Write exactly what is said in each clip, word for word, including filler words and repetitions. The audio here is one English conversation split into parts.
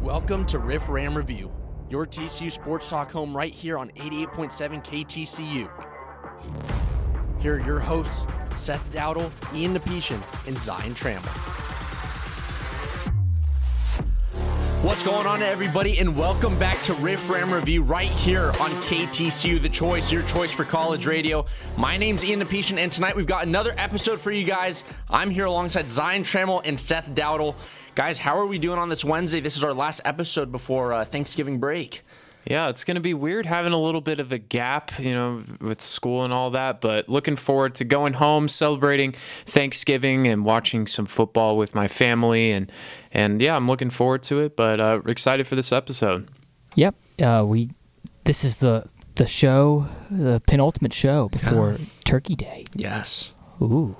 Welcome to Riff Ram Review, your T C U Sports Talk home right here on eighty-eight point seven K T C U. Here are your hosts, Seth Dowdle, Ian Napetian, and Zion Trammell. What's going on, everybody, and welcome back to Riff Ram Review right here on K T C U, the choice, your choice for college radio. My name's Ian Napetian, and tonight we've got another episode for you guys. I'm here alongside Zion Trammell and Seth Dowdle. Guys, how are we doing on this Wednesday? This is our last episode before uh, Thanksgiving break. Yeah, it's going to be weird having a little bit of a gap, you know, with school and all that, but looking forward to going home, celebrating Thanksgiving and watching some football with my family. And, and yeah, I'm looking forward to it, but uh, excited for this episode. Yep. Uh, we. This is the, the show, the penultimate show before yeah. Turkey Day. Yes. Ooh.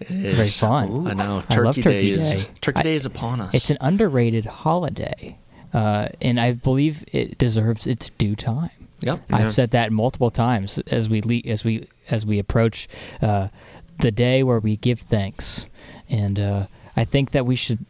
It is. Very fun. Ooh, I know. Turkey, I love Turkey Day. Day. Is, Turkey Day I, is upon us. It's an underrated holiday, uh, and I believe it deserves its due time. Yep, I've yeah. said that multiple times as we le- as we as we approach uh, the day where we give thanks, and uh, I think that we should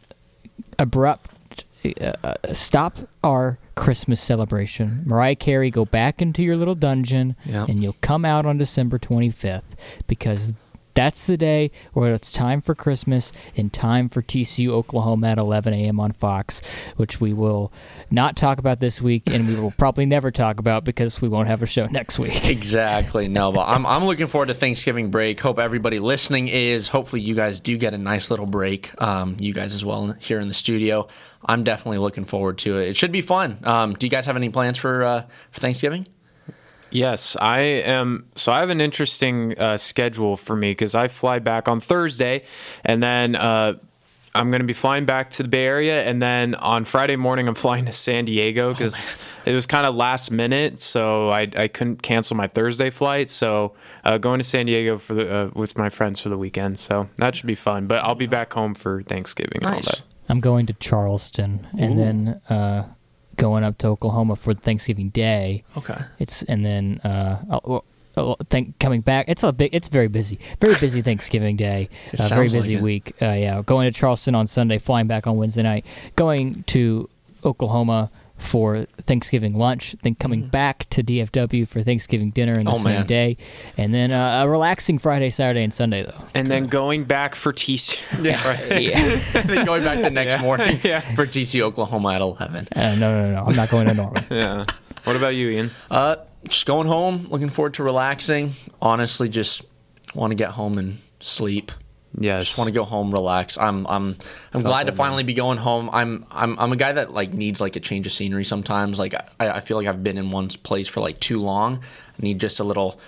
abrupt uh, stop our Christmas celebration. Mariah Carey, go back into your little dungeon, yep. and you'll come out on December twenty-fifth because. That's the day where it's time for Christmas and time for T C U Oklahoma at eleven a.m. on Fox, which we will not talk about this week, and we will probably never talk about because we won't have a show next week. Exactly. No, but I'm I'm looking forward to Thanksgiving break. Hope everybody listening is. Hopefully, you guys do get a nice little break. Um, you guys as well here in the studio. I'm definitely looking forward to it. It should be fun. Um, do you guys have any plans for uh, for Thanksgiving? Yes, I am. So I have an interesting uh, schedule for me because I fly back on Thursday, and then uh, I'm going to be flying back to the Bay Area, and then on Friday morning I'm flying to San Diego because oh, it was kind of last minute, so I, I couldn't cancel my Thursday flight. So uh, going to San Diego for the, uh, with my friends for the weekend, so that should be fun. But I'll be back home for Thanksgiving. Nice. And all that. I'm going to Charleston, and Ooh. then. Uh, going up to Oklahoma for Thanksgiving Day. Okay. It's and then uh, I'll, I'll think coming back. It's a big. It's very busy. Very busy Thanksgiving Day. Uh, very busy like week. Uh, yeah. Going to Charleston on Sunday. Flying back on Wednesday night. Going to Oklahoma for Thanksgiving lunch. Then coming mm-hmm. back to D F W for Thanksgiving dinner in the oh, same man. day. And then uh, a relaxing Friday, Saturday, and Sunday though. And Good. then going back for T C U. Yeah. Right. yeah. Then going back the next yeah. morning yeah. for T C U Oklahoma at eleven. Uh, no, no, no, no. I'm not going to Norman. yeah. What about you, Ian? Uh, just going home. Looking forward to relaxing. Honestly, just want to get home and sleep. Yes. Just want to go home, relax. I'm I'm I'm glad to finally be going home. I'm I'm I'm a guy that like needs like a change of scenery sometimes. Like I, I feel like I've been in one place for like too long. I need just a little,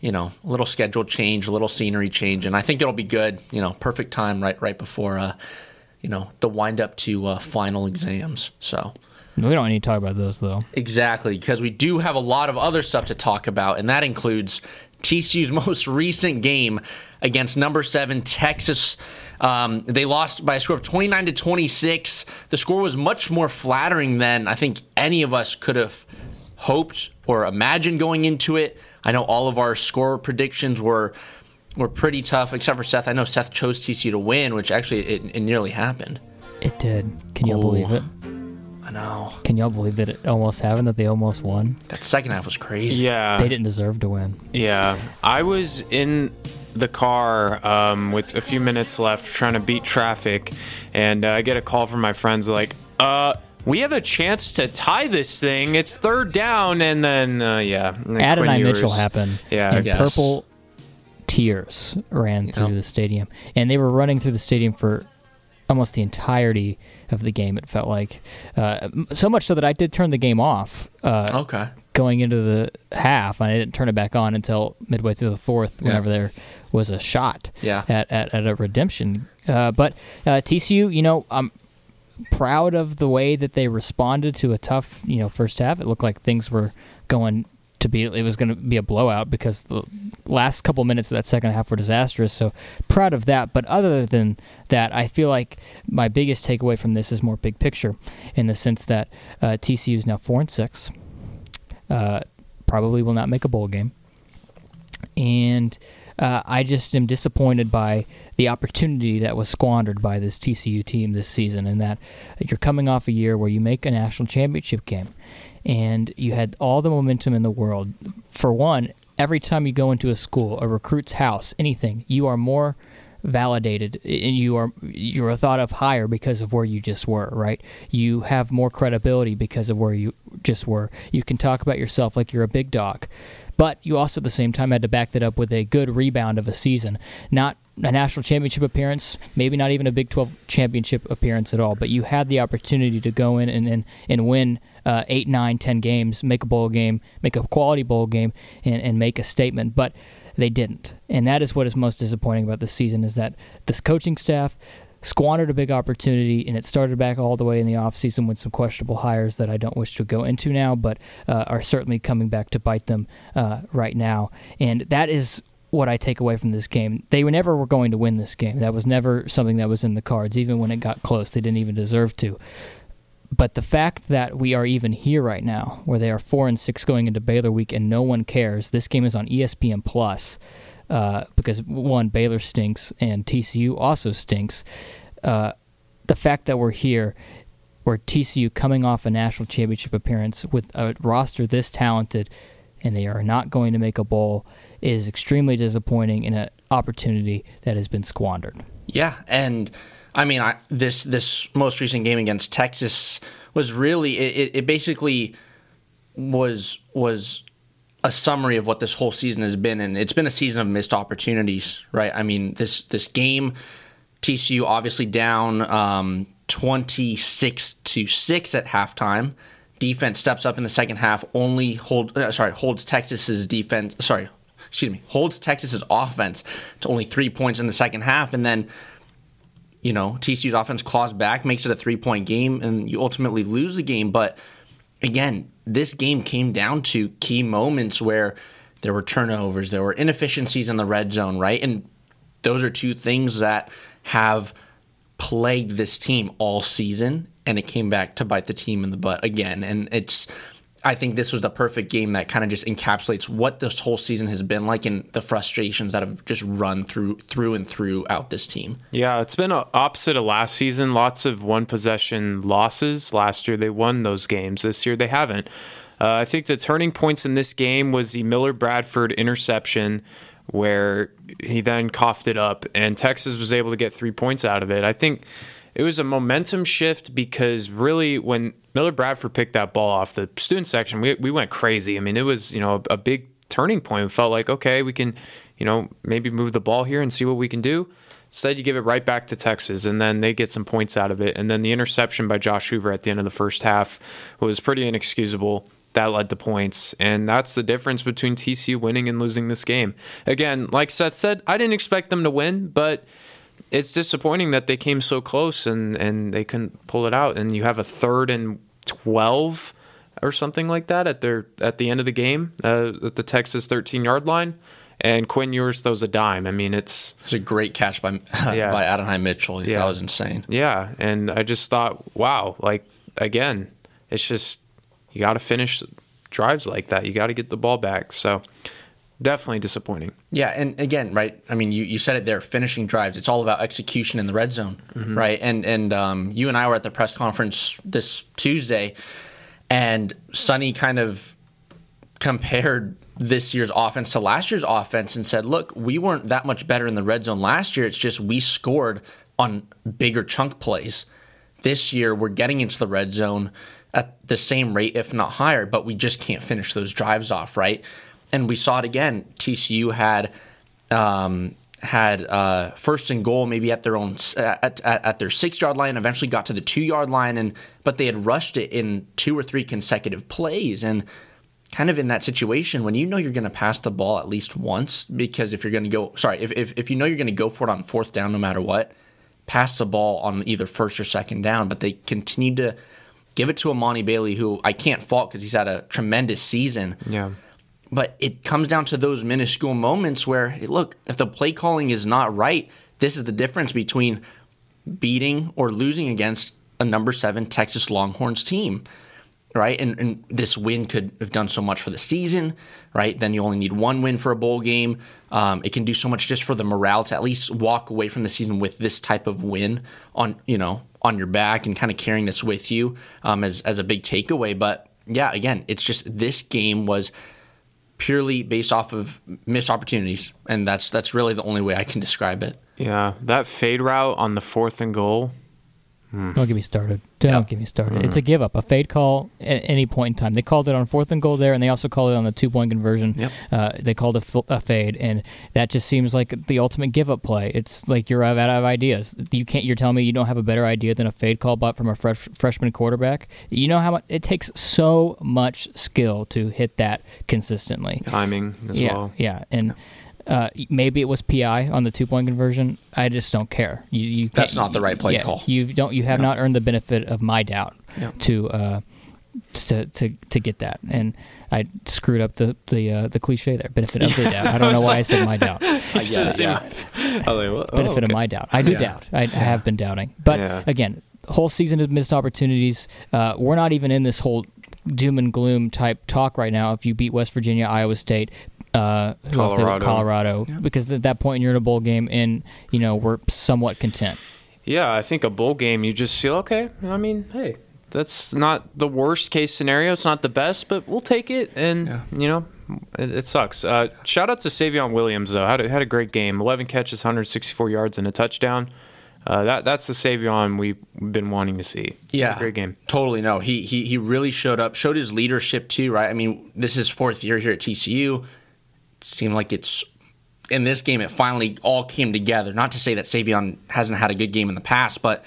you know, a little schedule change, a little scenery change, and I think it'll be good. You know, perfect time right right before uh, you know, the wind up to uh, final exams. So we don't need to talk about those though. Exactly, because we do have a lot of other stuff to talk about, and that includes T C U's most recent game against number seven Texas. Um, they lost by a score of twenty-nine to twenty-six. The score was much more flattering than I think any of us could have hoped or imagined going into it. I know all of our score predictions were were pretty tough, except for Seth. I know Seth chose T C U to win, which actually it, it nearly happened. It did. Can you oh, believe it? I know. Can y'all believe that it almost happened, that they almost won? That second half was crazy. Yeah. They didn't deserve to win. Yeah. I was in the car um, with a few minutes left trying to beat traffic, and uh, I get a call from my friends like, uh, we have a chance to tie this thing. It's third down, and then, uh, yeah. Adonai Mitchell happened. Yeah. And purple tears ran yep. through the stadium, and they were running through the stadium for almost the entirety of the game, it felt like. Uh, so much so that I did turn the game off uh, okay. going into the half, and I didn't turn it back on until midway through the fourth whenever yeah. there was a shot yeah. at, at, at a redemption. Uh, but uh, T C U, you know, I'm proud of the way that they responded to a tough, you know, first half. It looked like things were going to be, it was going to be a blowout because the last couple minutes of that second half were disastrous, so proud of that. But other than that, I feel like my biggest takeaway from this is more big picture in the sense that uh, T C U is now four and six, uh, probably will not make a bowl game, and Uh, I just am disappointed by the opportunity that was squandered by this T C U team this season, and that you're coming off a year where you make a national championship game, and you had all the momentum in the world. For one, every time you go into a school, a recruit's house, anything, you are more validated, and you are you are thought of higher because of where you just were, right? You have more credibility because of where you just were. You can talk about yourself like you're a big dog. But you also at the same time had to back that up with a good rebound of a season. Not a national championship appearance, maybe not even a Big twelve championship appearance at all, but you had the opportunity to go in and, and, and win uh, eight, nine, ten games, make a bowl game, make a quality bowl game, and, and make a statement. But they didn't. And that is what is most disappointing about this season, is that this coaching staff squandered a big opportunity, and it started back all the way in the offseason with some questionable hires that I don't wish to go into now, but uh, are certainly coming back to bite them uh, right now. And that is what I take away from this game. They were never were going to win this game. That was never something that was in the cards. Even when it got close, they didn't even deserve to. But the fact that we are even here right now, where they are four and six going into Baylor week and no one cares, this game is on E S P N Plus. Uh, because, one, Baylor stinks, and T C U also stinks. Uh, the fact that we're here, where T C U coming off a national championship appearance with a roster this talented, and they are not going to make a bowl, is extremely disappointing in an opportunity that has been squandered. Yeah, and, I mean, I, this, this most recent game against Texas was really, it, it basically was was... a summary of what this whole season has been, and it's been a season of missed opportunities, right? I mean, this this game, T C U obviously down um, twenty-six to six at halftime. Defense steps up in the second half, only hold uh, sorry holds Texas's defense sorry excuse me holds Texas's offense to only three points in the second half, and then, you know, T C U's offense claws back, makes it a three point game, and you ultimately lose the game. But again, this game came down to key moments where there were turnovers, there were inefficiencies in the red zone, right? And those are two things that have plagued this team all season, and it came back to bite the team in the butt again. And it's, I think this was the perfect game that kind of just encapsulates what this whole season has been like and the frustrations that have just run through through and throughout this team. Yeah, it's been opposite of last season. Lots of one-possession losses. Last year they won those games. This year they haven't. Uh, I think the turning points in this game was the Miller Bradford interception, where he then coughed it up, and Texas was able to get three points out of it. I think it was a momentum shift, because really when Miller Bradford picked that ball off the student section, we we went crazy. I mean, it was, you know, a, a big turning point. It felt like, okay, we can, you know, maybe move the ball here and see what we can do. Instead, you give it right back to Texas, and then they get some points out of it. And then the interception by Josh Hoover at the end of the first half was pretty inexcusable. That led to points, and that's the difference between T C U winning and losing this game. Again, like Seth said, I didn't expect them to win, but it's disappointing that they came so close and, and they couldn't pull it out. And you have a third and twelve or something like that at their at the end of the game uh, at the Texas thirteen-yard line. And Quinn Ewers throws a dime. I mean, it's... It's a great catch by, yeah. by Adonai Mitchell. Yeah. That was insane. Yeah, and I just thought, wow, like, again, it's just you got to finish drives like that. You got to get the ball back, so... Definitely disappointing. Yeah, and again, right, I mean, you, you said it there, finishing drives. It's all about execution in the red zone, mm-hmm. right? And and um, you and I were at the press conference this Tuesday, and Sonny kind of compared this year's offense to last year's offense and said, look, we weren't that much better in the red zone last year. It's just we scored on bigger chunk plays. This year, we're getting into the red zone at the same rate, if not higher, but we just can't finish those drives off, right? And we saw it again. T C U had um, had uh, first and goal, maybe at their own at, at, at their six yard line. Eventually, got to the two yard line, and but they had rushed it in two or three consecutive plays. And kind of in that situation, when you know you're going to pass the ball at least once, because if you're going to go, sorry, if, if if you know you're going to go for it on fourth down, no matter what, pass the ball on either first or second down. But they continued to give it to Amani Bailey, who I can't fault because he's had a tremendous season. Yeah. But it comes down to those minuscule moments where, look, if the play calling is not right, this is the difference between beating or losing against a number seven Texas Longhorns team. right? And, and this win could have done so much for the season, right? Then you only need one win for a bowl game. Um, it can do so much just for the morale to at least walk away from the season with this type of win on, you know, on your back and kind of carrying this with you um, as, as a big takeaway. But yeah, again, it's just this game was purely based off of missed opportunities, and that's that's really the only way I can describe it. Yeah, that fade route on the fourth and goal. Mm. Don't get me started. Don't yep. get me started. Mm. It's a give up, a fade call at any point in time. They called it on fourth and goal there, and they also called it on the two-point conversion. Yep. Uh, they called a, f- a fade, and that just seems like the ultimate give-up play. It's like you're out of ideas. You can't. You're telling me you don't have a better idea than a fade call but from a fresh, freshman quarterback? You know how much it takes so much skill to hit that consistently. Timing as yeah, well. Yeah, and. Yeah. Uh, maybe it was P I on the two-point conversion. I just don't care. You, you That's not the right play yeah, call. You don't. You have no. not earned the benefit of my doubt no. to, uh, to to to get that. And I screwed up the the, uh, the cliche there. Benefit of the doubt. I don't know why I said my doubt. I yeah, yeah. Like, well, benefit oh, okay. of my doubt. I do yeah. doubt. I, yeah. I have been doubting. But yeah. again, the whole season of missed opportunities. Uh, we're not even in this whole doom and gloom type talk right now. If you beat West Virginia, Iowa State. Uh, Colorado, Colorado, yeah. because at that point you're in a bowl game, and you know we're somewhat content. Yeah, I think a bowl game you just feel okay. I mean, hey, that's not the worst case scenario. It's not the best, but we'll take it. And yeah. you know, it, it sucks. Uh, shout out to Savion Williams though. Had a, had a great game. eleven catches, one hundred sixty-four yards, and a touchdown. Uh, that that's the Savion we've been wanting to see. Yeah, great game. Totally. No, he he he really showed up. Showed his leadership too. Right. I mean, this is fourth year here at T C U. Seem like it's in this game it finally all came together. Not to say that Savion hasn't had a good game in the past, but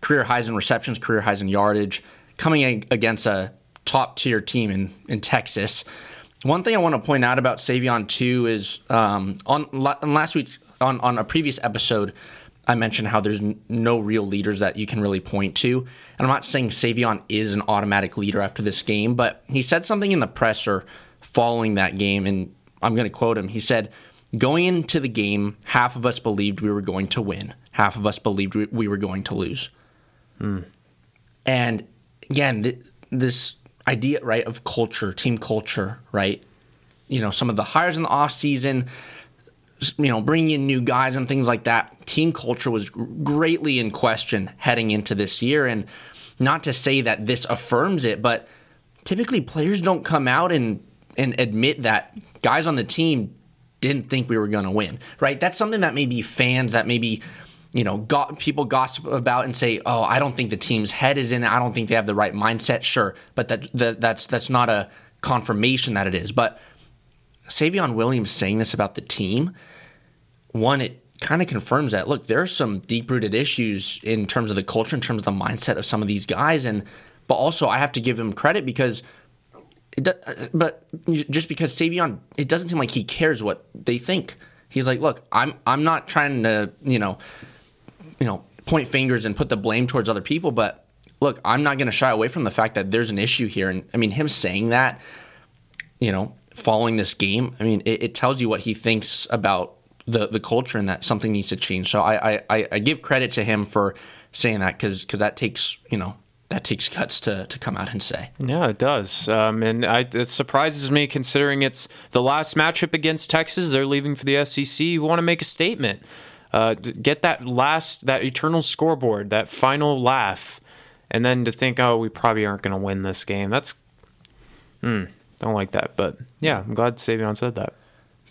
career highs in receptions, career highs in yardage, coming against a top tier team in, in Texas. One thing I want to point out about Savion too is um, on, on last week's on, on a previous episode I mentioned how there's no real leaders that you can really point to, and I'm not saying Savion is an automatic leader after this game, but he said something in the presser following that game, and I'm going to quote him. He said, "Going into the game, half of us believed we were going to win. Half of us believed we were going to lose." Mm. And again, th- this idea, right, of culture, team culture, right? You know, some of the hires in the offseason, you know, bringing in new guys and things like that. Team culture was greatly in question heading into this year. And not to say that this affirms it, but typically players don't come out and, and admit that guys on the team didn't think we were going to win, right? That's something that maybe fans, that maybe, you know, got, people gossip about and say, "Oh, I don't think the team's head is in it. I don't think they have the right mindset." Sure, but that, that that's that's not a confirmation that it is. But Savion Williams saying this about the team, one, it kind of confirms that. Look, there are some deep-rooted issues in terms of the culture, in terms of the mindset of some of these guys, and but also I have to give him credit because. It, but just because Savion, it doesn't seem like he cares what they think. He's like, "Look, I'm I'm not trying to, you know, you know, point fingers and put the blame towards other people, but look, I'm not going to shy away from the fact that there's an issue here." And I mean, him saying that, you know, following this game, I mean, it, it tells you what he thinks about the the culture and that something needs to change. So I I, I give credit to him for saying that because because that takes, you know. That takes guts to, to come out and say. Yeah, it does. Um, and I, it surprises me considering it's the last matchup against Texas. They're leaving for the S E C. You want to make a statement. Uh, get that last, that eternal scoreboard, that final laugh. And then to think, oh, we probably aren't going to win this game. That's, hmm, don't like that. But yeah, I'm glad Savion said that.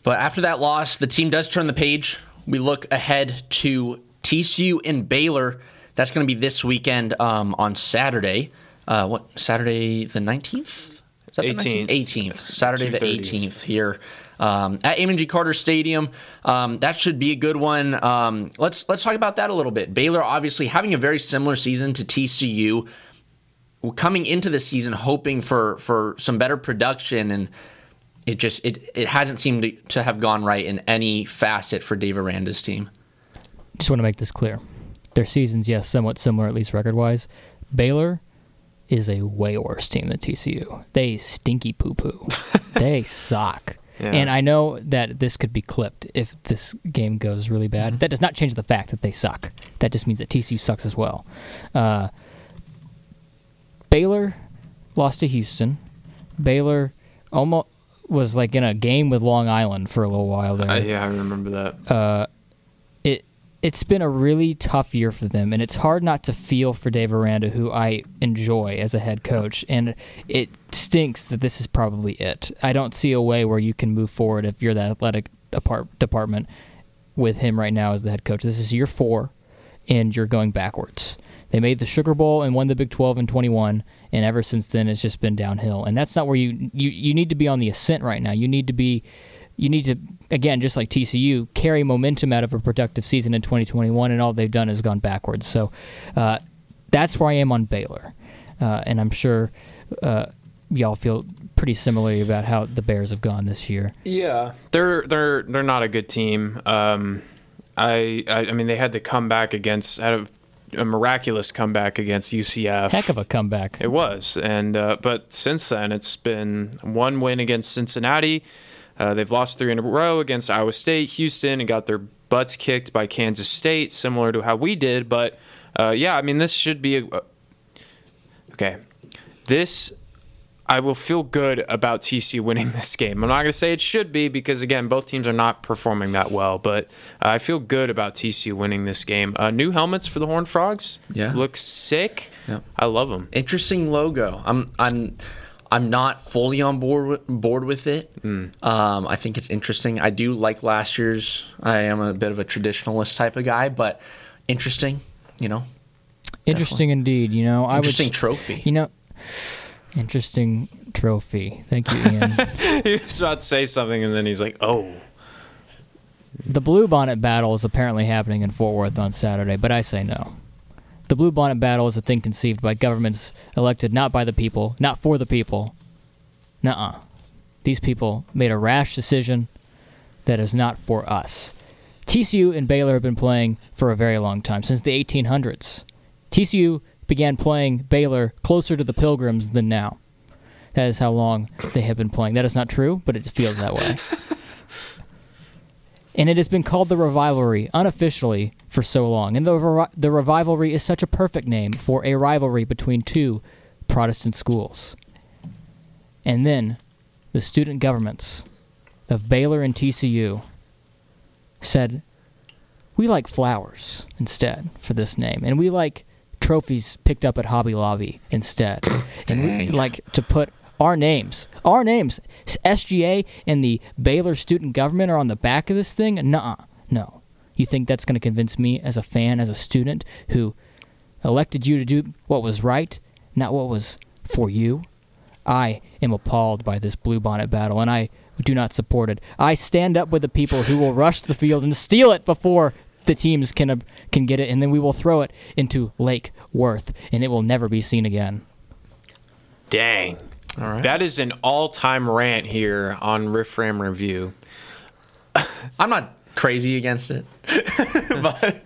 But after that loss, the team does turn the page. We look ahead to T C U and Baylor. That's going to be this weekend um, on Saturday. Uh, what Saturday the nineteenth? Is that the eighteenth? eighteenth. Saturday the eighteenth here um, at Amon G. Carter Stadium. Um, that should be a good one. Um, let's let's talk about that a little bit. Baylor obviously having a very similar season to T C U. We're coming into the season hoping for for some better production, and it just it it hasn't seemed to, to have gone right in any facet for Dave Aranda's team. Just want to make this clear. Their seasons, yes, somewhat similar, at least record-wise. Baylor is a way worse team than T C U. They stinky poo-poo. They suck. Yeah. And I know that this could be clipped if this game goes really bad. That does not change the fact that they suck. That just means that T C U sucks as well. Uh, Baylor, lost to Houston. Baylor almost was like in a game with Long Island for a little while there. Uh, yeah, I remember that. Uh, it it's been a really tough year for them, and it's hard not to feel for Dave Aranda, who I enjoy as a head coach, and it stinks that this is probably it. I don't see a way where you can move forward if you're the athletic apart- department with him right now as the head coach. This is year four, and you're going backwards. They made the Sugar Bowl and won the Big twelve in twenty-one, and ever since then it's just been downhill. And that's not where you, you you need to be on the ascent right now. You need to be you need to again, just like T C U, carry momentum out of a productive season in twenty twenty-one, and all they've done is gone backwards. So uh, that's where I am on Baylor, uh, and I'm sure uh, y'all feel pretty similarly about how the Bears have gone this year. Yeah, they're they're they're not a good team. Um, I, I I mean they had to come back against out of. A miraculous comeback against U C F. Heck of a comeback. It was. And uh, but since then, it's been one win against Cincinnati. Uh, they've lost three in a row against Iowa State, Houston, and got their butts kicked by Kansas State, similar to how we did. But, uh, yeah, I mean, this should be... A, okay. This... I will feel good about T C U winning this game. I'm not going to say it should be because, again, both teams are not performing that well, but uh, I feel good about T C U winning this game. Uh, new helmets for the Horned Frogs. Yeah. Look sick. Yeah. I love them. Interesting logo. I'm I'm I'm not fully on board with, board with it. Mm. Um, I think it's interesting. I do like last year's. I am a bit of a traditionalist type of guy, but interesting, you know. Interesting definitely. Indeed, you know. I interesting would, trophy. You know. Interesting trophy. Thank you, Ian. He was about to say something, and then he's like, oh. The Blue Bonnet Battle is apparently happening in Fort Worth on Saturday, but I say no. The Blue Bonnet Battle is a thing conceived by governments elected not by the people, not for the people. Nuh-uh. These people made a rash decision that is not for us. T C U and Baylor have been playing for a very long time, since the eighteen hundreds. T C U began playing Baylor closer to the Pilgrims than now. That is how long they have been playing. That is not true, but it feels that way. And it has been called the Revivalry unofficially for so long. And the Re- the Revivalry is such a perfect name for a rivalry between two Protestant schools. And then the student governments of Baylor and T C U said, we like flowers instead for this name. And we like trophies picked up at Hobby Lobby instead. And we like to put our names, our names, S G A and the Baylor student government are on the back of this thing? Nuh-uh. No. You think that's going to convince me as a fan, as a student who elected you to do what was right, not what was for you? I am appalled by this Blue Bonnet Battle, and I do not support it. I stand up with the people who will rush the field and steal it before the teams can uh, can get it, and then we will throw it into Lake Worth, and it will never be seen again. Dang. All right. That is an all-time rant here on Riff Ram Review. I'm not crazy against it, but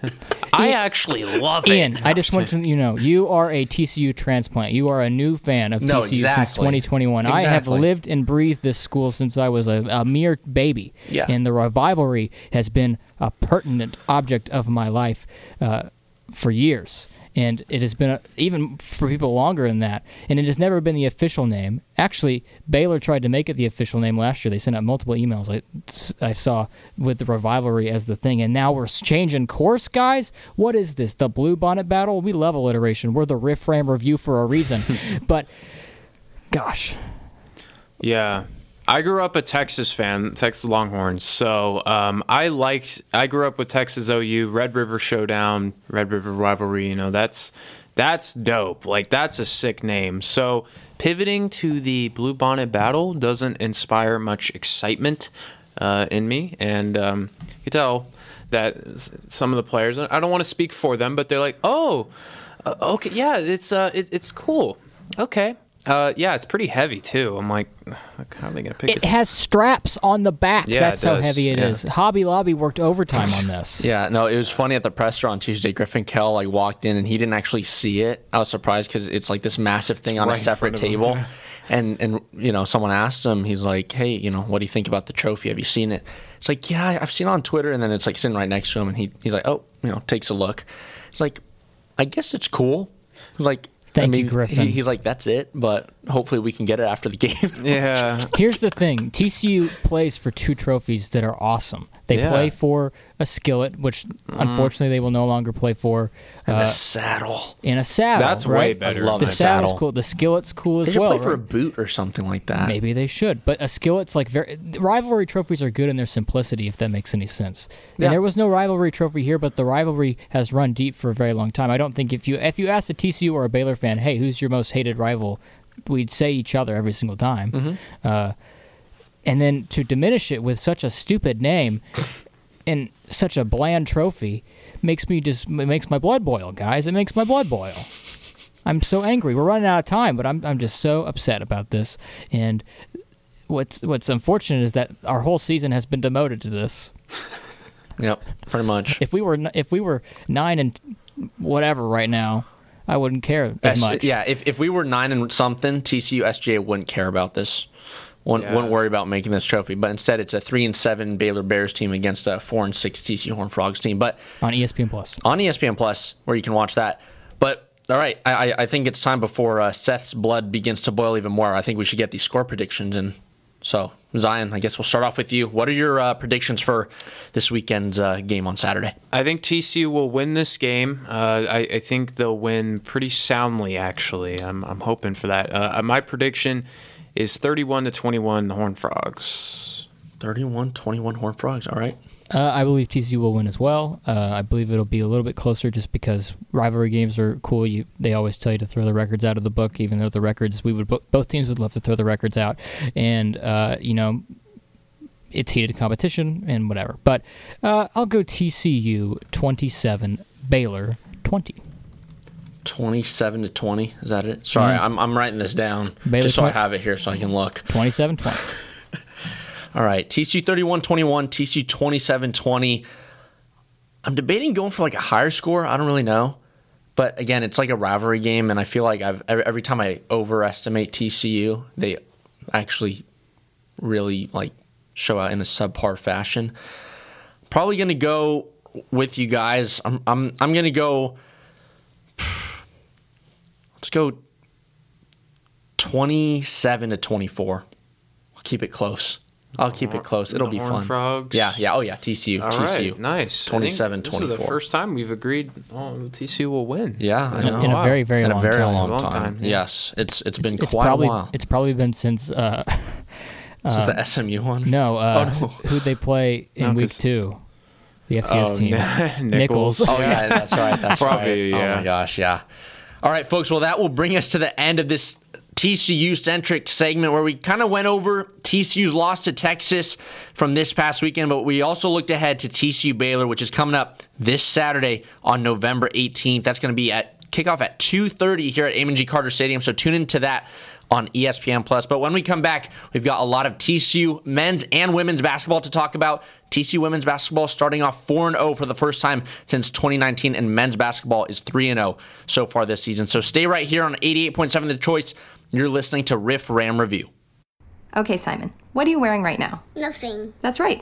I actually love Ian, it. Ian, I just want to you know, you are a T C U transplant. You are a new fan of no, T C U exactly. since twenty twenty-one. Exactly. I have lived and breathed this school since I was a, a mere baby, yeah. and the Revivalry has been a pertinent object of my life uh, for years. And it has been, a, even for people longer than that, and it has never been the official name. Actually, Baylor tried to make it the official name last year. They sent out multiple emails I, I saw with the Revivalry as the thing, and now we're changing course, guys? What is this, the Blue Bonnet Battle? We love alliteration. We're the Riff Ram Review for a reason. But, gosh. Yeah. I grew up a Texas fan, Texas Longhorns, so um, I liked. I grew up with Texas O U, Red River Showdown, Red River Rivalry. You know, that's that's dope. Like that's a sick name. So pivoting to the Blue Bonnet Battle doesn't inspire much excitement uh, in me, and um, you can tell that some of the players. I don't want to speak for them, but they're like, "Oh, uh, okay, yeah, it's uh, it, it's cool, okay." Uh, yeah, it's pretty heavy, too. I'm like, how are they going to pick it? It has straps on the back. Yeah, that's how heavy it yeah. is. Hobby Lobby worked overtime on this. Yeah, no, it was funny at the presser on Tuesday. Griffin Kell, like, walked in, and he didn't actually see it. I was surprised because it's, like, this massive thing it's on right a separate table. and, and, you know, someone asked him, he's like, hey, you know, what do you think about the trophy? Have you seen it? It's like, yeah, I've seen it on Twitter. And then it's, like, sitting right next to him, and he he's like, oh, you know, takes a look. It's like, I guess it's cool. Like, Thank I mean, you, Griffin. He, he's like, that's it, but hopefully we can get it after the game. Yeah. Here's the thing. T C U plays for two trophies that are awesome. They yeah. play for a skillet, which mm. unfortunately they will no longer play for. And uh, a saddle. In a saddle. That's right? way better. I love the saddle's saddle. cool. The skillet's cool they as well. They should play right? for a boot or something like that. Maybe they should. But a skillet's like very... Rivalry trophies are good in their simplicity, if that makes any sense. Yeah. And there was no rivalry trophy here, but the rivalry has run deep for a very long time. I don't think if you... If you asked a T C U or a Baylor fan, hey, who's your most hated rival... We'd say each other every single time. Mm-hmm. Uh, and then to diminish it with such a stupid name and such a bland trophy makes me just, it makes my blood boil, guys. It makes my blood boil. I'm so angry. We're running out of time, but I'm I'm just so upset about this. And what's what's unfortunate is that our whole season has been demoted to this. Yep, pretty much. If we were if we were nine and whatever right now, I wouldn't care as much. Yeah, if if we were nine and something, T C U S G A wouldn't care about this. Wouldn't, yeah. wouldn't worry about making this trophy. But instead, it's a three and seven Baylor Bears team against a four and six T C U Horned Frogs team. But on E S P N Plus, on E S P N Plus, where you can watch that. But all right, I I think it's time before uh, Seth's blood begins to boil even more. I think we should get these score predictions in. So Zion, I guess we'll start off with you. What are your uh, predictions for this weekend's uh, game on Saturday? I think T C U will win this game. Uh, I, I think they'll win pretty soundly. Actually, I'm I'm hoping for that. Uh, my prediction is thirty-one to twenty-one Horned Frogs. thirty-one twenty-one Horned Frogs. All right. Uh, I believe T C U will win as well. Uh, I believe it'll be a little bit closer just because rivalry games are cool. You, they always tell you to throw the records out of the book, even though the records, we would both teams would love to throw the records out. And, uh, you know, it's heated competition and whatever. But uh, I'll go T C U twenty-seven, Baylor twenty. twenty-seven to twenty? Is that it? Sorry, mm-hmm. I'm I'm writing this down Baylor just so twenty? I have it here so I can look. twenty-seven twenty. All right, T C U thirty-one twenty-one, T C U twenty-seven twenty. I'm debating going for like a higher score. I don't really know. But again, it's like a rivalry game, and I feel like I've every time I overestimate T C U, they actually really like show out in a subpar fashion. Probably going to go with you guys. I'm I'm I'm going to go Let's go twenty-seven to twenty-four. I'll keep it close. I'll keep it close. It'll be fun. Frogs. Yeah, yeah. Oh, yeah. T C U. All T C U. Right, nice. twenty-seven twenty-four. This is the first time we've agreed oh, T C U will win. Yeah, I know. In a very, very, long, a very time. long time. In a very long time. Yes. It's It's, it's been it's quite probably, a while. It's probably been since... Uh, uh, since the S M U one? No. Uh, oh, no. Who'd they play in no, week two? The F C S oh, team. N- Nichols. Nichols. Oh, yeah. That's right. That's probably, right. Yeah. Oh, my gosh. Yeah. All right, folks. Well, that will bring us to the end of this T C U-centric segment where we kind of went over T C U's loss to Texas from this past weekend, but we also looked ahead to T C U Baylor, which is coming up this Saturday on November eighteenth. That's going to be at kickoff at two thirty here at Amon G. Carter Stadium, so tune into that on E S P N Plus. But when we come back, we've got a lot of T C U men's and women's basketball to talk about. T C U women's basketball starting off four and oh for the first time since twenty nineteen, and men's basketball is three and oh so far this season. So stay right here on eighty-eight point seven The Choice. You're listening to Riff Ram Review. Okay, Simon, what are you wearing right now? Nothing. That's right.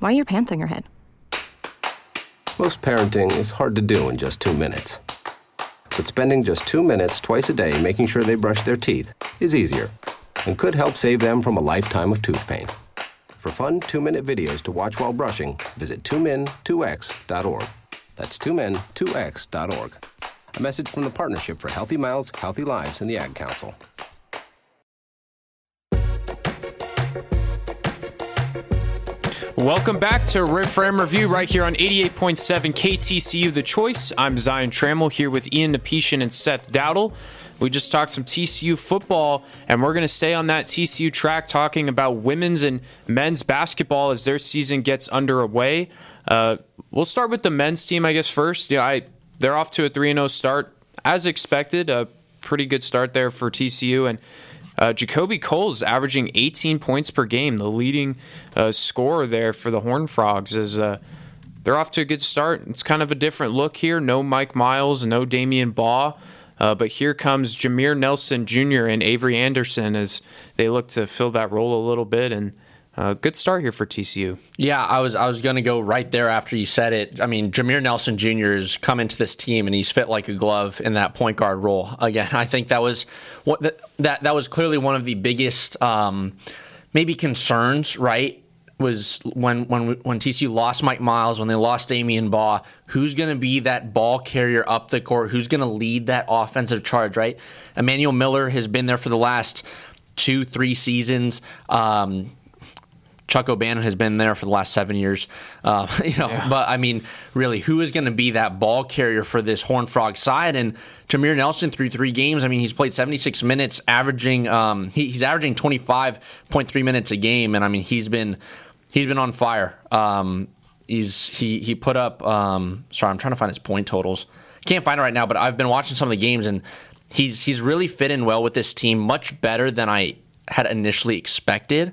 Why are your pants on your head? Most parenting is hard to do in just two minutes. But spending just two minutes twice a day making sure they brush their teeth is easier and could help save them from a lifetime of tooth pain. For fun two-minute videos to watch while brushing, visit two men two x dot org. That's two men two x dot org. A message from the Partnership for Healthy Mouths, Healthy Lives, and the Ag Council. Welcome back to Riff Ram Review right here on eighty-eight point seven K T C U The Choice. I'm Zion Trammell here with Ian Napetian and Seth Dowdle. We just talked some T C U football, and we're going to stay on that T C U track talking about women's and men's basketball as their season gets underway. Uh, we'll start with the men's team, I guess, first. Yeah, I, they're off to a three and oh start, as expected. Uh, pretty good start there for T C U. And uh, Jacoby Coles averaging eighteen points per game, the leading uh, scorer there for the Horned Frogs, is uh, they're off to a good start. It's kind of a different look here. No Mike Miles, no Damian Baugh. Uh, but here comes Jameer Nelson Junior and Avery Anderson as they look to fill that role a little bit, and uh, good start here for T C U. Yeah, I was I was going to go right there after you said it. I mean, Jameer Nelson Junior has come into this team and he's fit like a glove in that point guard role. Again, I think that was what the, that that was clearly one of the biggest um, maybe concerns, right? Was when when when T C U lost Mike Miles, when they lost Damian Baugh, who's going to be that ball carrier up the court? Who's going to lead that offensive charge, right? Emmanuel Miller has been there for the last two, three seasons. Um, Chuck O'Bannon has been there for the last seven years. Uh, you know, yeah. But, I mean, really, who is going to be that ball carrier for this Horned Frog side? And Jameer Nelson, through three games, I mean, he's played seventy-six minutes, averaging um, he, he's averaging twenty-five point three minutes a game, and, I mean, he's been... He's been on fire. Um, he's he he put up. Um, sorry, I'm trying to find his point totals. Can't find it right now. But I've been watching some of the games, and he's he's really fit in well with this team, much better than I had initially expected.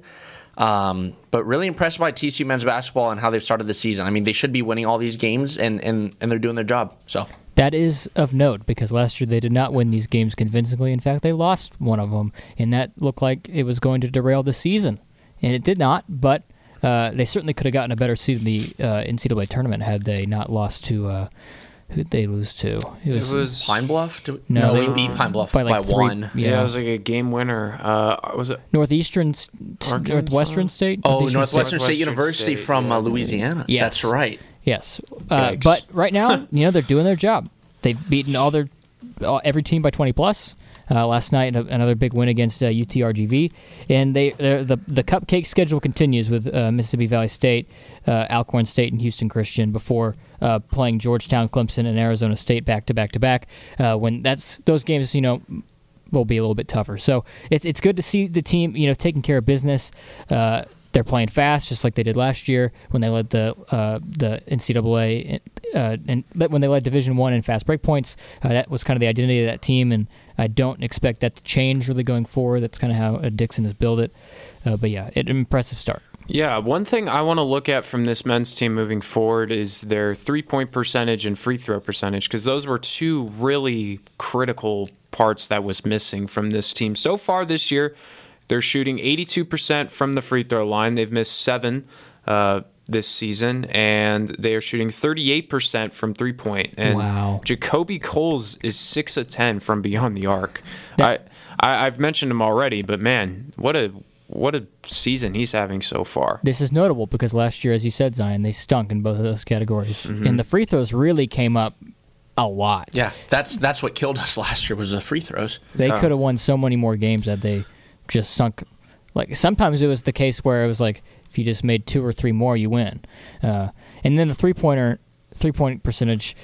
Um, but really impressed by T C U men's basketball and how they've started the season. I mean, they should be winning all these games, and and, and they're doing their job. So. That is of note, because last year they did not win these games convincingly. In fact, they lost one of them, and that looked like it was going to derail the season, and it did not. But Uh, they certainly could have gotten a better seed in the uh, N C double A tournament had they not lost to uh, who did they lose to? It was, it was Pine Bluff. We, no, no, they beat Pine Bluff by, like by three, one. Yeah. yeah, it was like a game winner. Uh, was it Northeastern, Arkansas? Northwestern State? Oh, Northeastern, Northwestern State, State University State, from yeah. uh, Louisiana. Yes. That's right. Yes, uh, but right now, you know, they're doing their job. They've beaten all their all, every team by twenty plus. Uh, last night, another big win against uh, U T R G V, and they the the cupcake schedule continues with uh, Mississippi Valley State, uh, Alcorn State, and Houston Christian before uh, playing Georgetown, Clemson, and Arizona State back to back to back. Uh, when that's those games, you know, will be a little bit tougher. So it's it's good to see the team, you know, taking care of business. Uh, they're playing fast, just like they did last year when they led the uh, the N C double A uh, and when they led Division I in fast break points. Uh, that was kind of the identity of that team, and I don't expect that to change really going forward. That's kind of how Dixon has built it. Uh, but, yeah, an impressive start. Yeah, one thing I want to look at from this men's team moving forward is their three-point percentage and free-throw percentage, because those were two really critical parts that was missing from this team. So far this year, they're shooting eighty-two percent from the free-throw line. They've missed seven uh this season, and they are shooting thirty-eight percent from three-point. And wow. Jacoby Coles is six of ten from beyond the arc. That, I, I, I've mentioned him already, but man, what a what a season he's having so far. This is notable because last year, as you said, Zion, they stunk in both of those categories. Mm-hmm. And the free throws really came up a lot. Yeah, that's that's what killed us last year was the free throws. They oh. could have won so many more games had they just sunk. Like sometimes it was the case where it was like, if you just made two or three more, you win. Uh, and then the three-pointer, three-point percentage,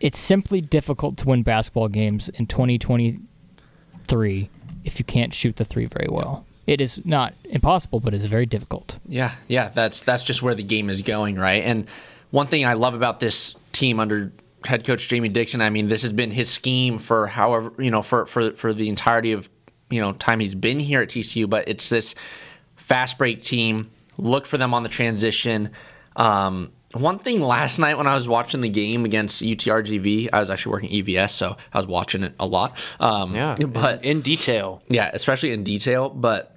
it's simply difficult to win basketball games in twenty twenty-three if you can't shoot the three very well. It is not impossible, but it's very difficult. Yeah, yeah, that's that's just where the game is going, right? And one thing I love about this team under head coach Jamie Dixon, I mean, this has been his scheme for however, you know, for for for the entirety of, you know, time he's been here at T C U, but it's this fast break team. Look for them on the transition. Um, one thing last night when I was watching the game against U T R G V, I was actually working E V S, so I was watching it a lot. Um, yeah, but in detail. Yeah, especially in detail. But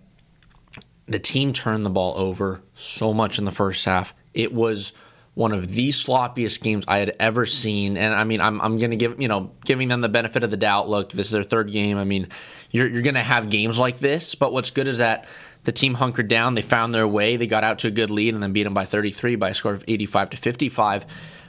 the team turned the ball over so much in the first half. It was one of the sloppiest games I had ever seen. And I mean, I'm I'm gonna give you know giving them the benefit of the doubt. Look, this is their third game. I mean, you're you're gonna have games like this. But what's good is that the team hunkered down. They found their way. They got out to a good lead and then beat them by thirty-three by a score of eighty-five to fifty-five.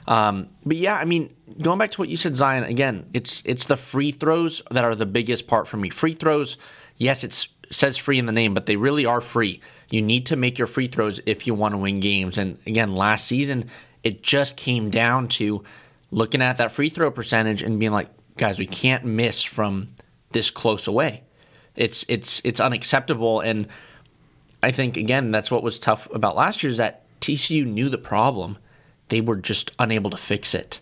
Um, but yeah, I mean, going back to what you said, Zion, again, it's it's the free throws that are the biggest part for me. Free throws, yes, it says free in the name, but they really are free. You need to make your free throws if you want to win games. And again, last season, it just came down to looking at that free throw percentage and being like, guys, we can't miss from this close away. It's it's it's unacceptable. And I think, again, that's what was tough about last year is that T C U knew the problem. They were just unable to fix it.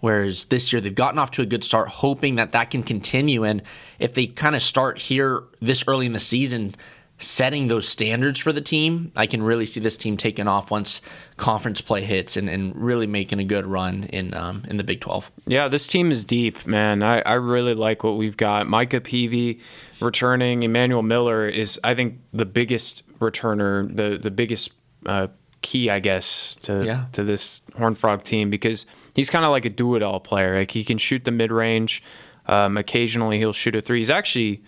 Whereas this year, they've gotten off to a good start, hoping that that can continue. And if they kind of start here this early in the season, setting those standards for the team, I can really see this team taking off once conference play hits and, and really making a good run in um, in the Big twelve. Yeah, this team is deep, man. I, I really like what we've got. Micah Peavy returning. Emmanuel Miller is, I think, the biggest returner, the, the biggest uh, key, I guess, to yeah. to this Horned Frog team, because he's kind of like a do-it-all player. Like, he can shoot the mid-range. Um, occasionally, he'll shoot a three. He's actually,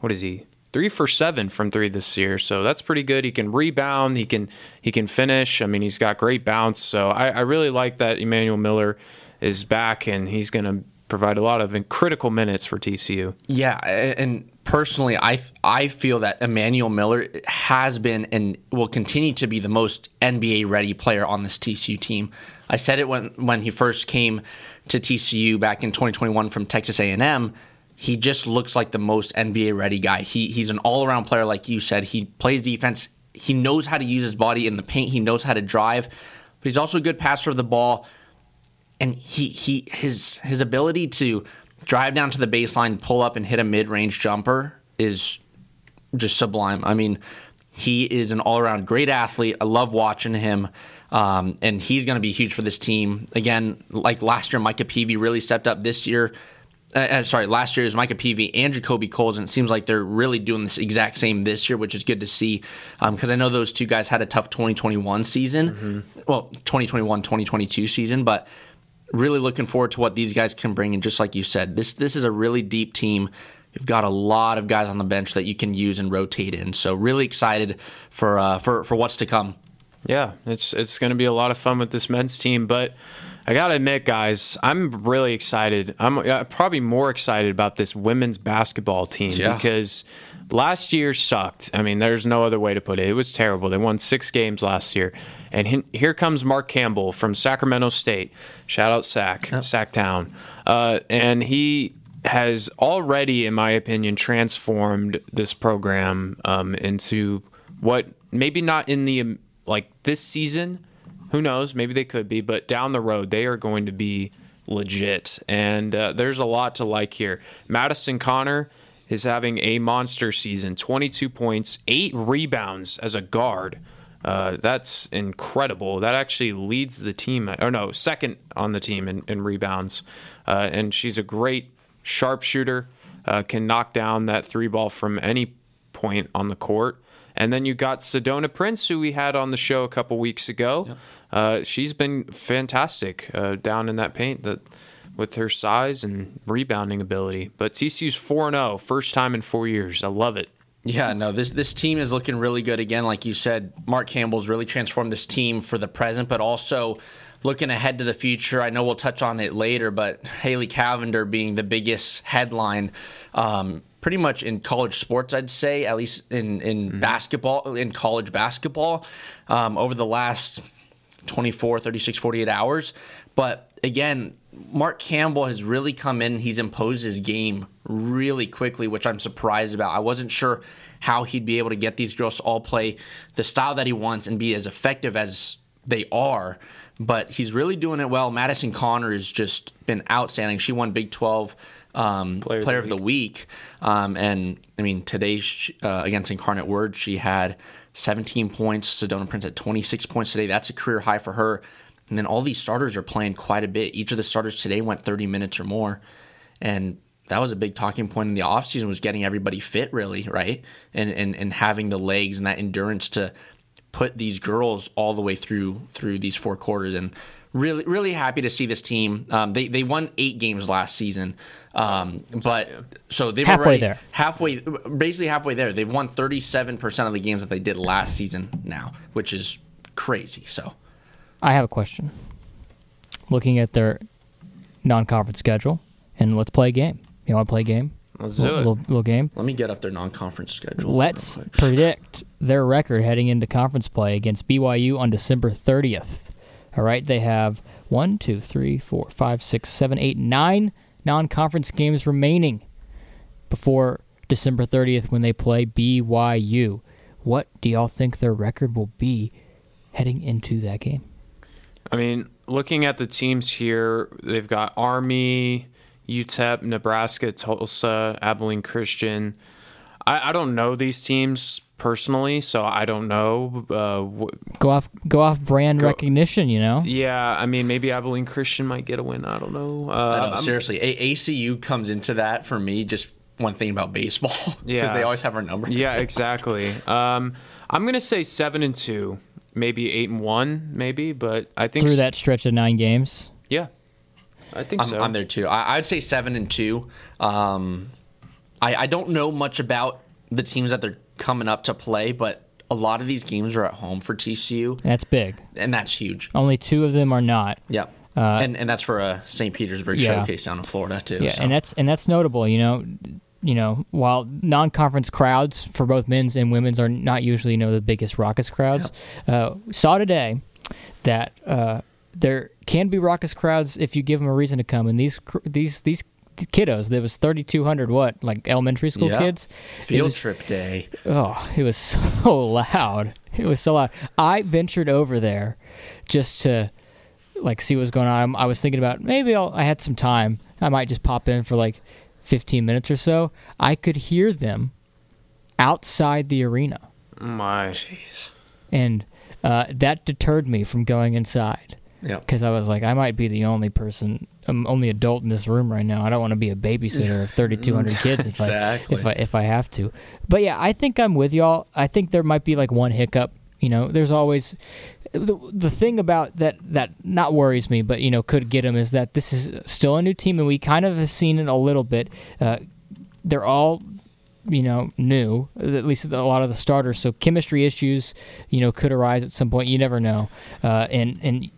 what is he? Three for seven from three this year, so that's pretty good. He can rebound, he can he can finish. I mean, he's got great bounce. So I, I really like that Emmanuel Miller is back, and he's going to provide a lot of critical minutes for T C U. Yeah, and personally, I, I feel that Emmanuel Miller has been and will continue to be the most N B A-ready player on this T C U team. I said it when when he first came to T C U back in twenty twenty-one from Texas A and M. He just looks like the most N B A-ready guy. He He's an all-around player, like you said. He plays defense. He knows how to use his body in the paint. He knows how to drive. But he's also a good passer of the ball. And he he his his ability to drive down to the baseline, pull up, and hit a mid-range jumper is just sublime. I mean, he is an all-around great athlete. I love watching him. Um, and he's going to be huge for this team. Again, like last year, Micah Peavy really stepped up this year. Uh, sorry, last year it was Micah Peavy and Jacoby Coles, and it seems like they're really doing this exact same this year, which is good to see, because um, I know those two guys had a tough twenty twenty-one season, mm-hmm. well, twenty twenty-one twenty twenty-two season, but really looking forward to what these guys can bring. And just like you said, this this is a really deep team. You've got a lot of guys on the bench that you can use and rotate in, so really excited for uh, for, for what's to come. Yeah, it's it's going to be a lot of fun with this men's team, but I got to admit, guys, I'm really excited. I'm probably more excited about this women's basketball team yeah. because last year sucked. I mean, there's no other way to put it. It was terrible. They won six games last year. And here comes Mark Campbell from Sacramento State. Shout out Sac, yep. Sac Town. Uh, and he has already, in my opinion, transformed this program um, into what maybe not in the, like, this season. Who knows? Maybe they could be, but down the road, they are going to be legit. And uh, there's a lot to like here. Madison Connor is having a monster season, twenty-two points, eight rebounds as a guard. Uh, that's incredible. That actually leads the team, or no, second on the team in, in rebounds. Uh, and she's a great sharpshooter, uh, can knock down that three ball from any point on the court. And then you got Sedona Prince, who we had on the show a couple weeks ago. Yep. Uh, she's been fantastic uh, down in that paint that, with her size and rebounding ability. But T C U's four and oh, first time in four years. I love it. Yeah, no, this this team is looking really good. Again, like you said, Mark Campbell's really transformed this team for the present, but also looking ahead to the future. I know we'll touch on it later, but Haley Cavender being the biggest headline um pretty much in college sports, I'd say, at least in, in mm-hmm. basketball, in college basketball, um, over the last twenty-four, thirty-six, forty-eight hours. But again, Mark Campbell has really come in. He's imposed his game really quickly, which I'm surprised about. I wasn't sure how he'd be able to get these girls to all play the style that he wants and be as effective as they are. But he's really doing it well. Madison Connor has just been outstanding. She won Big twelve Um, player, player of the week, of the week. Um, and I mean today she, uh, against Incarnate Word, she had seventeen points. Sedona Prince had twenty-six points today. That's a career high for her. And then all these starters are playing quite a bit. Each of the starters today went thirty minutes or more, and that was a big talking point in the offseason, was getting everybody fit, really, right, and and and having the legs and that endurance to put these girls all the way through through these four quarters. And Really, really happy to see this team. Um, they they won eight games last season, um, but so they've halfway already there. halfway, basically halfway there. They've won thirty-seven percent of the games that they did last season now, which is crazy. So, I have a question. Looking at their non-conference schedule, and let's play a game. You want to play a game? Let's do L- it. Little, little game. Let me get up their non-conference schedule. Let's predict their record heading into conference play against B Y U on December thirtieth. All right, they have one, two, three, four, five, six, seven, eight, nine non-conference games remaining before December thirtieth when they play B Y U. What do y'all think their record will be heading into that game? I mean, looking at the teams here, they've got Army, U T E P, Nebraska, Tulsa, Abilene Christian. I, I don't know these teams personally, so I don't know. Uh, wh- go off go off brand go, recognition, you know? Yeah, I mean, maybe Abilene Christian might get a win. I don't know. Uh, I know seriously, a- ACU comes into that for me, just one thing about baseball, because yeah. they always have our number. Yeah, exactly. Um, I'm going to say seven and two, maybe eight and one, maybe, but I think... Through that stretch of nine games? Yeah, I think I'm, so. I'm there, too. I, I'd say seven and two. Um, I, I don't know much about the teams that they're coming up to play, but a lot of these games are at home for T C U. That's big. And that's huge. Only two of them are not. Yeah. Uh, and and that's for a Saint Petersburg yeah. showcase down in Florida, too. Yeah, so. and that's and that's notable, you know. You know, while non-conference crowds for both men's and women's are not usually, you know, the biggest raucous crowds, uh, saw today that uh, there can be raucous crowds if you give them a reason to come. And these these these kiddos, there was thirty-two hundred what, like elementary school yeah. kids? Field was, trip day. Oh, it was so loud. It was so loud. I ventured over there just to, like, see what was going on. I was thinking about maybe I'll, I had some time. I might just pop in for, like, fifteen minutes or so. I could hear them outside the arena. My jeez. And uh, that deterred me from going inside. Yeah. Because I was like, I might be the only person, um, only adult in this room right now. I don't want to be a babysitter of thirty-two hundred kids if exactly. I if I if I have to. But yeah, I think I'm with y'all. I think there might be like one hiccup. You know, there's always the the thing about that that not worries me, but you know, could get them is that this is still a new team, and we kind of have seen it a little bit. Uh, they're all, you know, new, at least a lot of the starters. So chemistry issues, you know, could arise at some point. You never know, uh, and and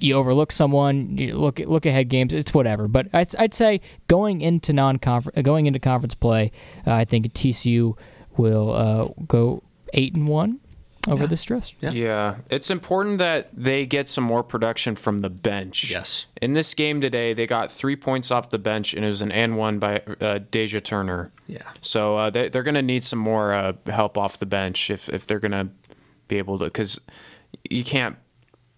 you overlook someone. You look look ahead games. It's whatever. But I'd, I'd say going into non conference, going into conference play, uh, I think T C U will uh, go eight and one. Over yeah. the stress. Yeah. yeah. It's important that they get some more production from the bench. Yes. In this game today, they got three points off the bench, and it was an and one by uh, Deja Turner. Yeah. So uh, they, they're going to need some more uh, help off the bench if, if they're going to be able to, because you can't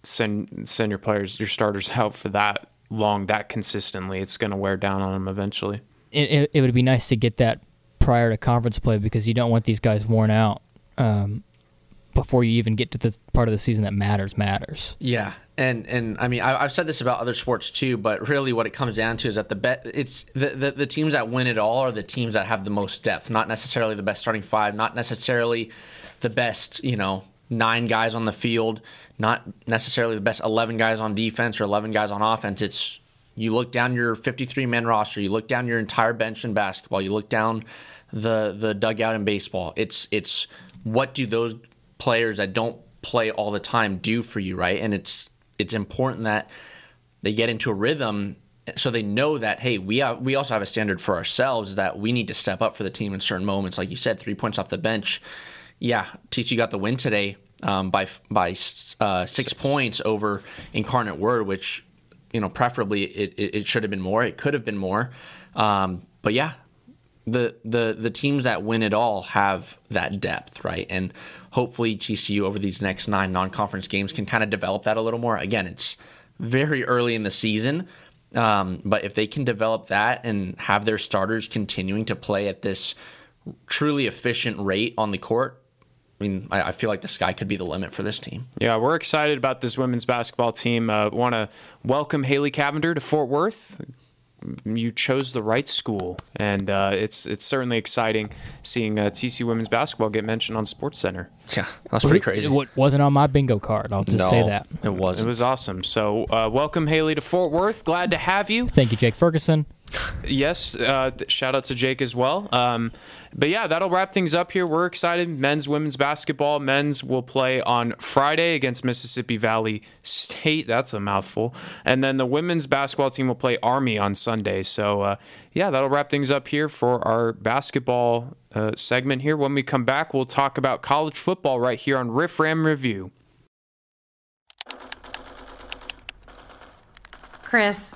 send send your players, your starters out for that long, that consistently. It's going to wear down on them eventually. It, it would be nice to get that prior to conference play, because you don't want these guys worn out. Um before you even get to the part of the season that matters, matters. Yeah, and and I mean, I, I've said this about other sports too, but really what it comes down to is that the bet it's the, the the teams that win it all are the teams that have the most depth, not necessarily the best starting five, not necessarily the best, you know, nine guys on the field, not necessarily the best eleven guys on defense or eleven guys on offense. It's you look down your fifty-three man roster, you look down your entire bench in basketball, you look down the the dugout in baseball. It's it's what do those players that don't play all the time do for you, right? And it's it's important that they get into a rhythm so they know that, hey, we have, we also have a standard for ourselves that we need to step up for the team in certain moments. Like you said, three points off the bench. Yeah, T C U got the win today um, by by uh, six, six points over Incarnate Word, which, you know, preferably it, it, it should have been more. It could have been more. Um, but yeah, the the the teams that win it all have that depth, right? And hopefully T C U over these next nine non-conference games can kind of develop that a little more. Again, it's very early in the season, um, but if they can develop that and have their starters continuing to play at this truly efficient rate on the court, I mean, I, I feel like the sky could be the limit for this team. Yeah, we're excited about this women's basketball team. Uh, want to welcome Haley Cavender to Fort Worth. You chose the right school, and uh, it's it's certainly exciting seeing uh, T C U women's basketball get mentioned on SportsCenter. Yeah, that's pretty crazy. It wasn't on my bingo card, I'll just no, say that. It wasn't. It was awesome. So uh, welcome, Haley, to Fort Worth. Glad to have you. Thank you, Jake Ferguson. Yes, uh, shout out to Jake as well. Um, but yeah, that'll wrap things up here. We're excited. Men's, women's basketball. Men's will play on Friday against Mississippi Valley State. That's a mouthful. And then the women's basketball team will play Army on Sunday. So uh, yeah, that'll wrap things up here for our basketball uh, segment here. When we come back, we'll talk about college football right here on Riff Ram Review. Chris,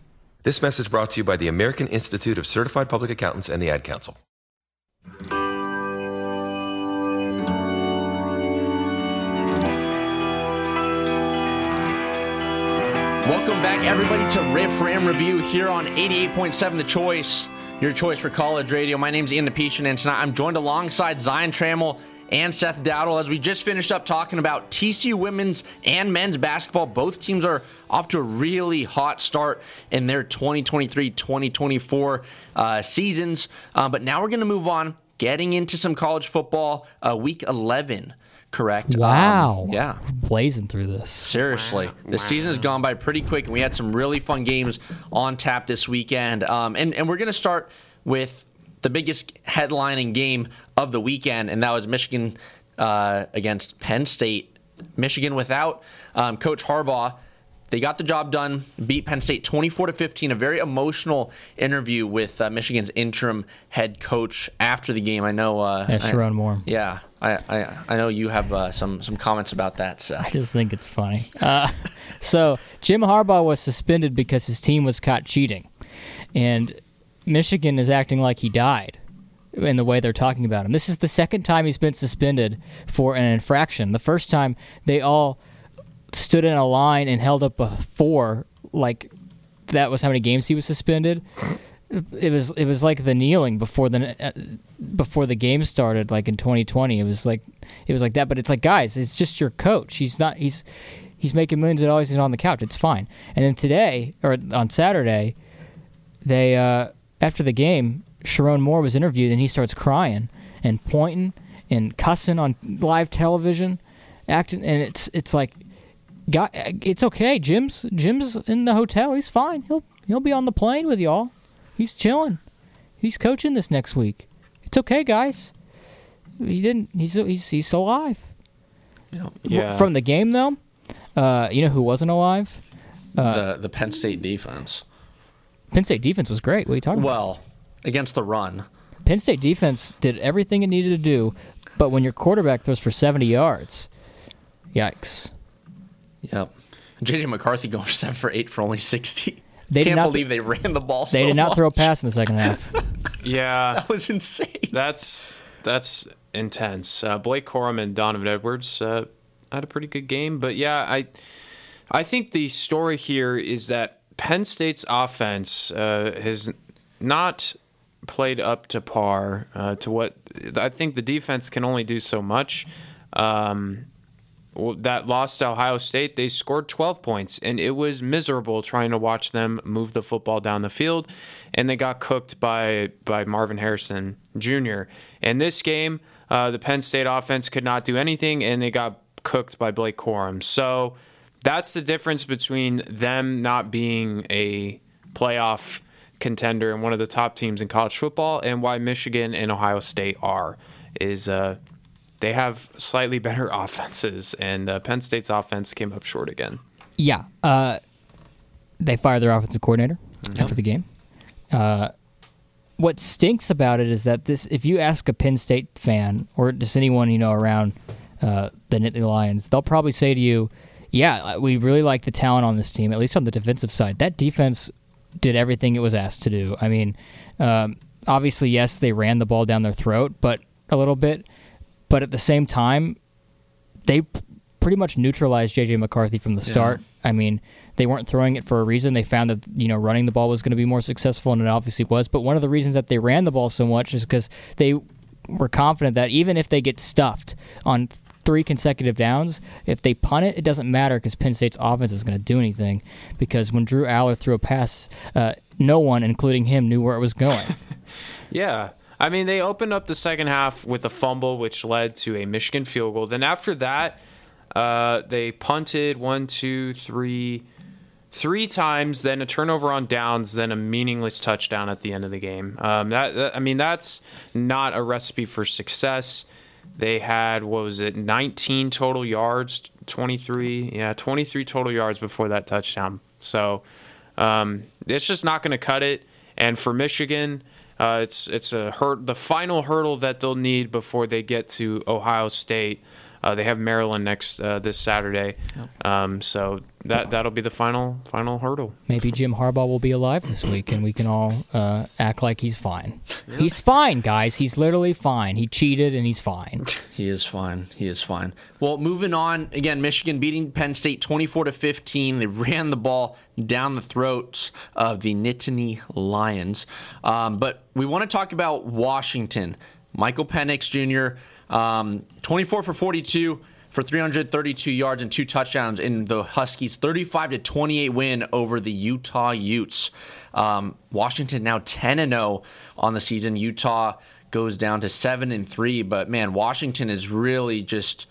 This message brought to you by the American Institute of Certified Public Accountants and the Ad Council. Welcome back, everybody, to Riff Ram Review here on eighty-eight point seven The Choice, your choice for college radio. My name's Ian Napetian, and tonight I'm joined alongside Zion Trammell and Seth Dowdle as we just finished up talking about T C U women's and men's basketball. Both teams are off to a really hot start in their twenty twenty-three twenty twenty-four uh, seasons. Uh, but now we're going to move on, getting into some college football, uh, week eleven, correct? Wow. Um, yeah. Blazing through this. Seriously. Wow. The wow. season has gone by pretty quick, and we had some really fun games on tap this weekend. Um, and, and we're going to start with the biggest headlining game of the weekend, and that was Michigan uh, against Penn State. Michigan without um, Coach Harbaugh, they got the job done, beat Penn State twenty-four to fifteen. A very emotional interview with uh, Michigan's interim head coach after the game. I know, uh, yeah, Sharon Moore. Yeah, I, I I know you have uh, some some comments about that. So I just think it's funny. Uh, so Jim Harbaugh was suspended because his team was caught cheating, and Michigan is acting like he died in the way they're talking about him. This is the second time he's been suspended for an infraction. The first time, they all stood in a line and held up a four, like that was how many games he was suspended. It was it was like the kneeling before the uh, before the game started, like in twenty twenty. It was like it was like that. But it's like, guys, it's just your coach. He's not. He's he's making millions of dollars. He's on the couch. It's fine. And then today, or on Saturday, they. Uh, After the game, Sharon Moore was interviewed, and he starts crying and pointing and cussing on live television, acting, and it's it's like, God, it's okay. Jim's Jim's in the hotel. He's fine. He'll he'll be on the plane with y'all. He's chilling. He's coaching this next week. It's okay, guys. He didn't. He's he's he's alive. Yeah. From the game though, uh, you know who wasn't alive? Uh, the the Penn State defense. Penn State defense was great. What are you talking well, about? Well, against the run. Penn State defense did everything it needed to do, but when your quarterback throws for seventy yards, yikes. Yep. J J McCarthy going seven for eight for only sixty. They can't believe th- they ran the ball so much. They did not throw a pass in the second half. Yeah. That was insane. That's that's intense. Uh, Blake Corum and Donovan Edwards uh, had a pretty good game, but yeah, I I think the story here is that Penn State's offense uh, has not played up to par uh, to what I think the defense can only do so much. Um, that loss to Ohio State, they scored twelve points, and it was miserable trying to watch them move the football down the field, and they got cooked by, by Marvin Harrison Junior In this game, uh, the Penn State offense could not do anything, and they got cooked by Blake Corum. So that's the difference between them not being a playoff contender and one of the top teams in college football and why Michigan and Ohio State are, is uh, they have slightly better offenses, and uh, Penn State's offense came up short again. Yeah. Uh, they fired their offensive coordinator mm-hmm. after the game. Uh, what stinks about it is that this, if you ask a Penn State fan or just anyone you know around uh, the Nittany Lions, they'll probably say to you, yeah, we really like the talent on this team, at least on the defensive side. That defense did everything it was asked to do. I mean, um, obviously, yes, they ran the ball down their throat but a little bit, but at the same time, they p- pretty much neutralized J J McCarthy from the start. Yeah. I mean, they weren't throwing it for a reason. They found that, you know, running the ball was going to be more successful, and it obviously was. But one of the reasons that they ran the ball so much is because they were confident that even if they get stuffed on three consecutive downs. If they punt it, it doesn't matter because Penn State's offense isn't going to do anything, because when Drew Aller threw a pass, uh, no one, including him, knew where it was going. Yeah. I mean, they opened up the second half with a fumble, which led to a Michigan field goal. Then after that, uh, they punted one, two, three, three times, then a turnover on downs, then a meaningless touchdown at the end of the game. Um, that, that I mean, that's not a recipe for success. They had, what was it, nineteen total yards, twenty-three, yeah, twenty-three total yards before that touchdown. So um, it's just not going to cut it. And for Michigan, uh, it's it's a hurt, the final hurdle that they'll need before they get to Ohio State. Uh, they have Maryland next uh, this Saturday, um, so that that'll be the final final hurdle. Maybe Jim Harbaugh will be alive this week, and we can all uh, act like he's fine. He's fine, guys. He's literally fine. He cheated, and he's fine. He is fine. He is fine. Well, moving on again. Michigan beating Penn State twenty-four to fifteen. They ran the ball down the throats of the Nittany Lions. Um, but we want to talk about Washington. Michael Penix Junior Um, twenty-four for forty-two for three hundred thirty-two yards and two touchdowns in the Huskies' thirty-five to twenty-eight win over the Utah Utes. Um, Washington now ten and oh on the season. Utah goes down to seven and three, but man, Washington is really just,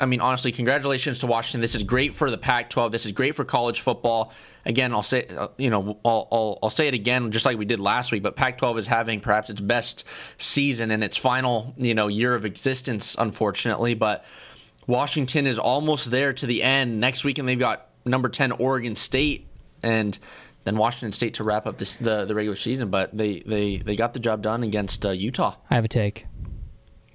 I mean, honestly, congratulations to Washington. This is great for the Pac twelve. This is great for college football. Again, I'll say, you know, I'll, I'll, I'll say it again, just like we did last week. But Pac twelve is having perhaps its best season in its final, you know, year of existence, unfortunately. But Washington is almost there to the end next week, and they've got number ten Oregon State, and then Washington State to wrap up this, the the regular season. But they they they got the job done against uh, Utah. I have a take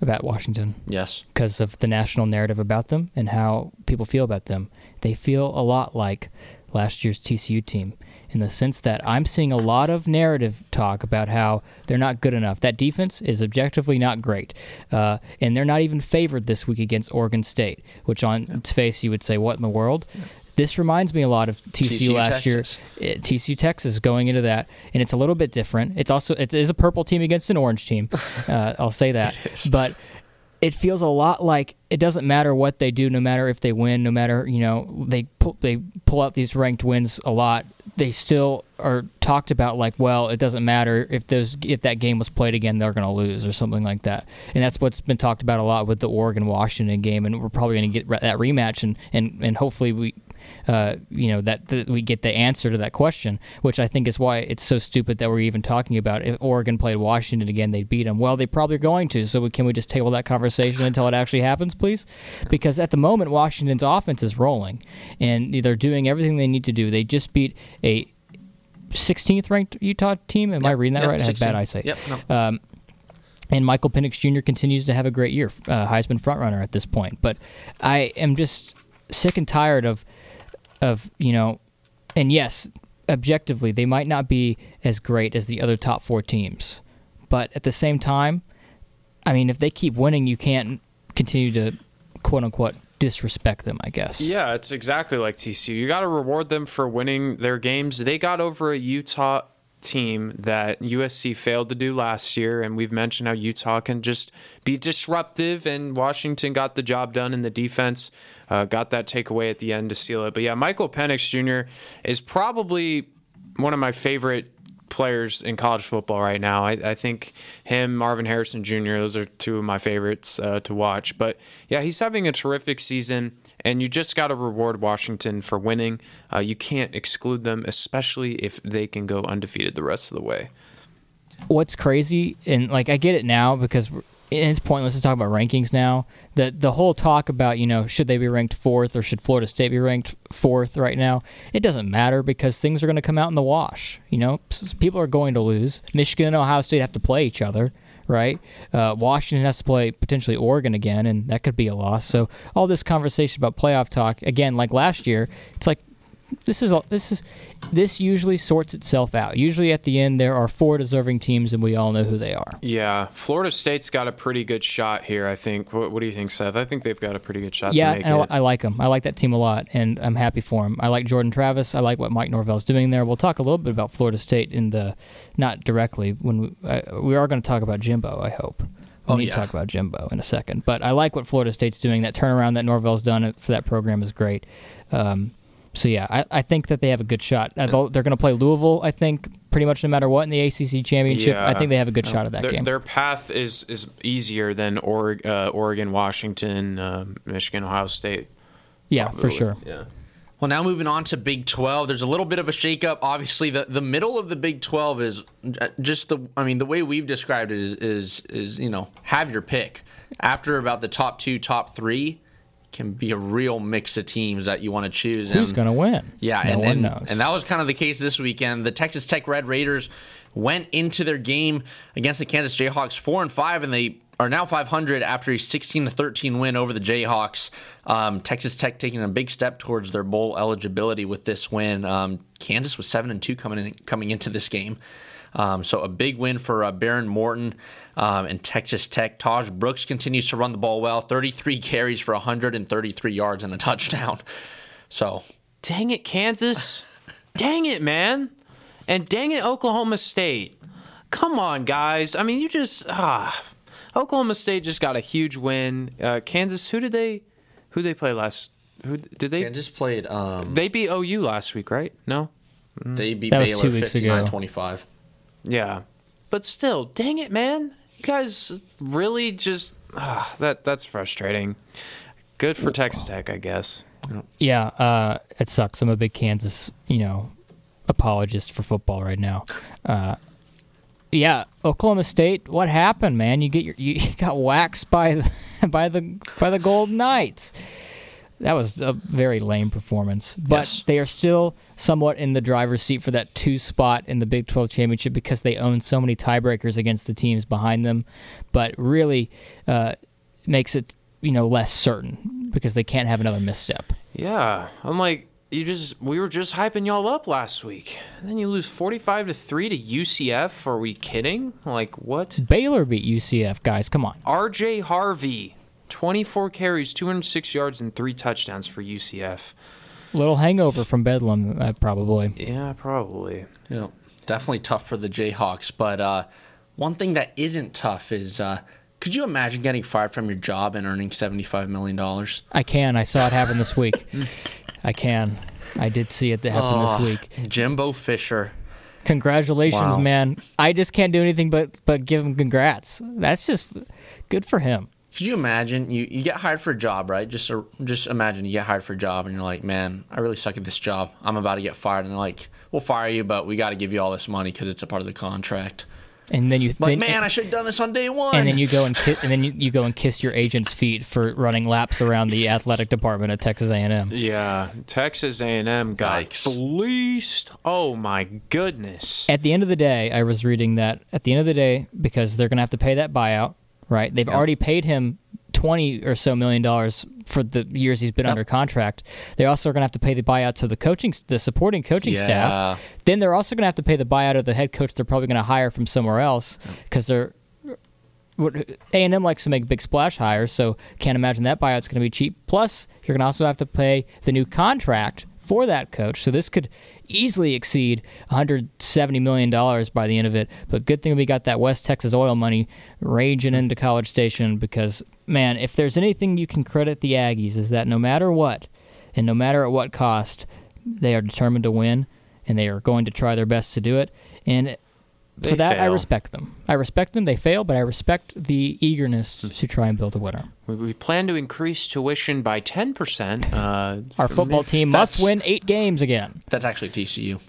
about Washington. Yes. Because of the national narrative about them and how people feel about them. They feel a lot like last year's T C U team in the sense that I'm seeing a lot of narrative talk about how they're not good enough. That defense is objectively not great. Uh, and they're not even favored this week against Oregon State, which on yeah. its face you would say, what in the world? Yeah. This reminds me a lot of T C U, T C U last Texas. year, T C U Texas going into that, and it's a little bit different. It's also it is a purple team against an orange team. Uh, I'll say that, it but it feels a lot like it doesn't matter what they do, no matter if they win, no matter you know they pull, they pull out these ranked wins a lot. They still are talked about like, well, it doesn't matter if those if that game was played again, they're going to lose or something like that. And that's what's been talked about a lot with the Oregon Washington game, and we're probably going to get that rematch, and and and hopefully we. Uh, you know, that th- we get the answer to that question, which I think is why it's so stupid that we're even talking about if Oregon played Washington again, they'd beat them. Well, they probably are going to, so we, can we just table that conversation until it actually happens, please? Because at the moment, Washington's offense is rolling, and they're doing everything they need to do. They just beat a sixteenth-ranked Utah team. Am yep, I reading that yep, right? I have bad eyesight. Yep, no. Um, and Michael Penix Junior continues to have a great year, uh, Heisman frontrunner at this point. But I am just sick and tired of Of you know, and yes, objectively they might not be as great as the other top four teams, but at the same time, I mean, if they keep winning, you can't continue to quote unquote disrespect them, I guess. Yeah, it's exactly like T C U. You got to reward them for winning their games. They got over a Utah team that U S C failed to do last year, and we've mentioned how Utah can just be disruptive, and Washington got the job done in the defense, uh, got that takeaway at the end to seal it. But yeah, Michael Penix Junior is probably one of my favorite players in college football right now. I, I think him, Marvin Harrison Junior, those are two of my favorites uh, to watch. But yeah, he's having a terrific season, and you just got to reward Washington for winning. Uh, you can't exclude them, especially if they can go undefeated the rest of the way. What's crazy, and like I get it now because it's pointless to talk about rankings now. The, the whole talk about, you know, should they be ranked fourth or should Florida State be ranked fourth right now, it doesn't matter because things are going to come out in the wash. You know, people are going to lose. Michigan and Ohio State have to play each other, right? Uh, Washington has to play potentially Oregon again, and that could be a loss. So all this conversation about playoff talk, again, like last year, it's like, This is all, this is this usually sorts itself out. Usually at the end there are four deserving teams and we all know who they are. Yeah, Florida State's got a pretty good shot here, I think. What, what do you think, Seth? I think they've got a pretty good shot yeah, to make I, it. I like them. I like that team a lot, and I'm happy for them. I like Jordan Travis. I like what Mike Norvell's doing there. We'll talk a little bit about Florida State in the not directly when we, uh, we are going to talk about Jimbo, I hope. We oh, need yeah. to talk about Jimbo in a second. But I like what Florida State's doing. That turnaround that Norvell's done for that program is great. Um, so, yeah, I, I think that they have a good shot. They're going to play Louisville, I think, pretty much no matter what in the A C C championship. Yeah. I think they have a good shot at that their, game. Their path is, is easier than Oreg, uh, Oregon, Washington, uh, Michigan, Ohio State. Yeah, probably. For sure. Yeah. Well, now moving on to Big twelve, there's a little bit of a shakeup. Obviously, the, the middle of the Big twelve is just the, I mean, the way we've described it is, is, is, you know, have your pick. After about the top two, top three, can be a real mix of teams that you want to choose. Who's going to win? Yeah, no and, one and, knows. And that was kind of the case this weekend. The Texas Tech Red Raiders went into their game against the Kansas Jayhawks four and five, and they are now five hundred after a sixteen to thirteen win over the Jayhawks. Um, Texas Tech taking a big step towards their bowl eligibility with this win. Um, Kansas was seven and two coming in, coming into this game. Um, so a big win for uh, Baron Morton um, and Texas Tech. Taj Brooks continues to run the ball well. thirty-three carries for one hundred thirty-three yards and a touchdown. So, dang it, Kansas. Dang it, man. And dang it, Oklahoma State. Come on, guys. I mean, you just... Ah. Oklahoma State just got a huge win. Uh, Kansas, who did they, who they play last? Who did they? Kansas played. Um, they beat O U last week, right? No, mm. they beat that Baylor fifty-nine twenty-five. Yeah, but still, dang it, man! You guys really just uh, that that's frustrating. Good for Texas Tech, I guess. Yeah, uh, it sucks. I'm a big Kansas, you know, apologist for football right now. Uh, Yeah, Oklahoma State. What happened, man? You get your you got waxed by the by the by the Golden Knights. That was a very lame performance, but yes. They are still somewhat in the driver's seat for that two spot in the Big twelve championship because they own so many tiebreakers against the teams behind them. But really, uh, makes it you know less certain because they can't have another misstep. Yeah, I'm like. You just we were just hyping y'all up last week. And then you lose forty-five to three to U C F. Are we kidding? Like what? Baylor beat U C F, guys. Come on. R J Harvey, twenty-four carries, two hundred six yards and three touchdowns for U C F. Little hangover from Bedlam, uh, probably. Yeah, probably. Yeah. Definitely tough for the Jayhawks, but uh, one thing that isn't tough is uh, could you imagine getting fired from your job and earning seventy-five million dollars? I can. I saw it happen this week. I can. I did see it that happened oh, this week. Jimbo Fisher. Congratulations, wow. man. I just can't do anything but but give him congrats. That's just good for him. Could you imagine? You, you get hired for a job, right? Just just imagine you get hired for a job, and you're like, man, I really suck at this job. I'm about to get fired. And they're like, we'll fire you, but we got to give you all this money because it's a part of the contract. And then you th- like, man, and, I should have done this on day one. And then you go and ki- and then you, you go and kiss your agent's feet for running laps around the athletic department at Texas A and M. Yeah, Texas A and M got Yikes. fleeced. Oh my goodness! At the end of the day, I was reading that at the end of the day because they're going to have to pay that buyout, right? They've yep. already paid him twenty or so million dollars for the years he's been yep. under contract. They also are going to have to pay the buyout to the coaching, the supporting coaching yeah. staff. Then they're also going to have to pay the buyout of the head coach. They're probably going to hire from somewhere else because they're A and M likes to make big splash hires. So can't imagine that buyout's going to be cheap. Plus, you're going to also have to pay the new contract for that coach. So this could easily exceed one hundred seventy million dollars by the end of it. But good thing we got that West Texas oil money raging into College Station because, man, if there's anything you can credit the Aggies is that no matter what and no matter at what cost, they are determined to win and they are going to try their best to do it. And for that, fail. I respect them. I respect them. They fail, but I respect the eagerness to try and build a winner. We, we plan to increase tuition by ten percent. Uh, Our football me, team must win eight games again. That's actually T C U. Oh,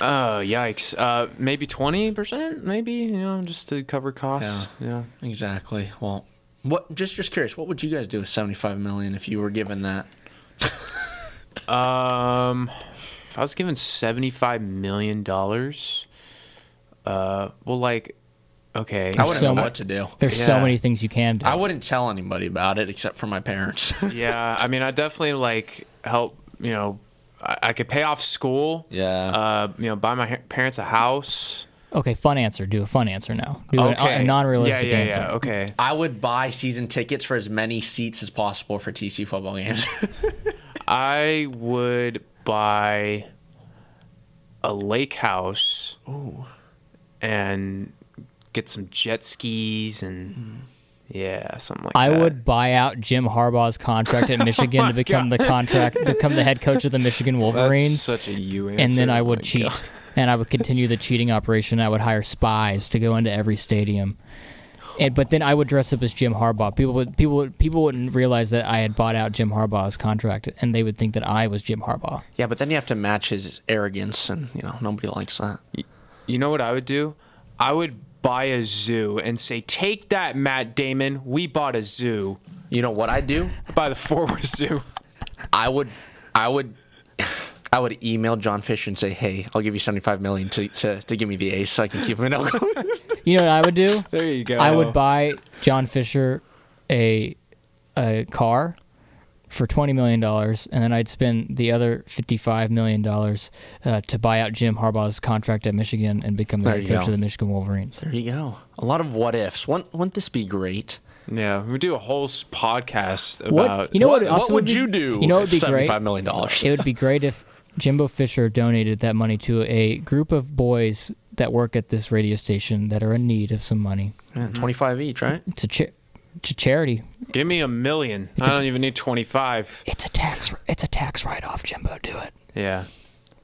uh, yikes. Uh, maybe twenty percent, maybe, you know, just to cover costs. Yeah, yeah. Exactly. Well, what? Just, just curious, what would you guys do with seventy-five million dollars if you were given that? um, If I was given seventy-five million dollars... Uh, well, like, okay. There's I wouldn't so know much, what to do. There's yeah. so many things you can do. I wouldn't tell anybody about it except for my parents. Yeah, I mean, I definitely, like, help, you know, I, I could pay off school. Yeah. Uh, you know, buy my parents a house. Okay, fun answer. Do a fun answer now. Do okay. an, a non-realistic yeah, yeah, answer. Yeah, okay. I would buy season tickets for as many seats as possible for T C U football games. I would buy a lake house. Ooh. And get some jet skis and mm. yeah, something like I that. I would buy out Jim Harbaugh's contract at Michigan oh to become God. the contract, become the head coach of the Michigan Wolverines. That's such a you answer. And then I would cheat, God. and I would continue the cheating operation. I would hire spies to go into every stadium. And, but then I would dress up as Jim Harbaugh. People would people would, people wouldn't realize that I had bought out Jim Harbaugh's contract, and they would think that I was Jim Harbaugh. Yeah, but then you have to match his arrogance, and you know nobody likes that. You know what I would do? I would buy a zoo and say, "Take that, Matt Damon. We bought a zoo." You know what I'd do? Buy the Forward Zoo. I would, I would, I would email John Fish and say, "Hey, I'll give you seventy-five million dollars to, to to give me the ace so I can keep him in Oklahoma." You know what I would do? There you go. I would buy John Fisher a a car for twenty million dollars, and then I'd spend the other fifty-five million dollars uh, to buy out Jim Harbaugh's contract at Michigan and become the head coach of the Michigan Wolverines. There you go. A lot of what-ifs. Wouldn't, wouldn't this be great? Yeah, we do a whole podcast about what, you know what, what, what would, would be, you do you know with seventy-five million dollars? It would be great if Jimbo Fisher donated that money to a group of boys that work at this radio station that are in need of some money. Yeah, twenty-five each, right? It's a, cha- it's a charity. Give me a million. It's I a, don't even need twenty-five. It's a tax. It's a tax write-off, Jimbo. Do it. Yeah,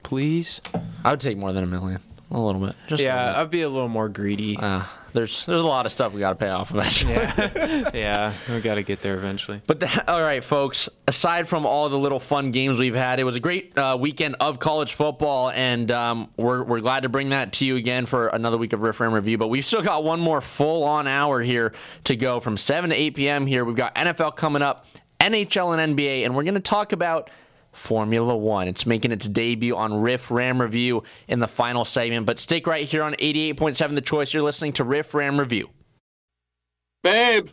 please. I would take more than a million. A little bit. Just yeah, little bit. I'd be a little more greedy. Uh, there's there's a lot of stuff we got to pay off eventually. Yeah, yeah we got to get there eventually. But that, all right, folks, aside from all the little fun games we've had, it was a great uh, weekend of college football, and um, we're we're glad to bring that to you again for another week of Riff Ram Review. But we've still got one more full-on hour here to go from seven to eight p.m. here. We've got N F L coming up, N H L and N B A, and we're going to talk about Formula One. It's making its debut on Riff Ram Review in the final segment, but stick right here on eighty-eight point seven The Choice. You're listening to Riff Ram Review. Babe!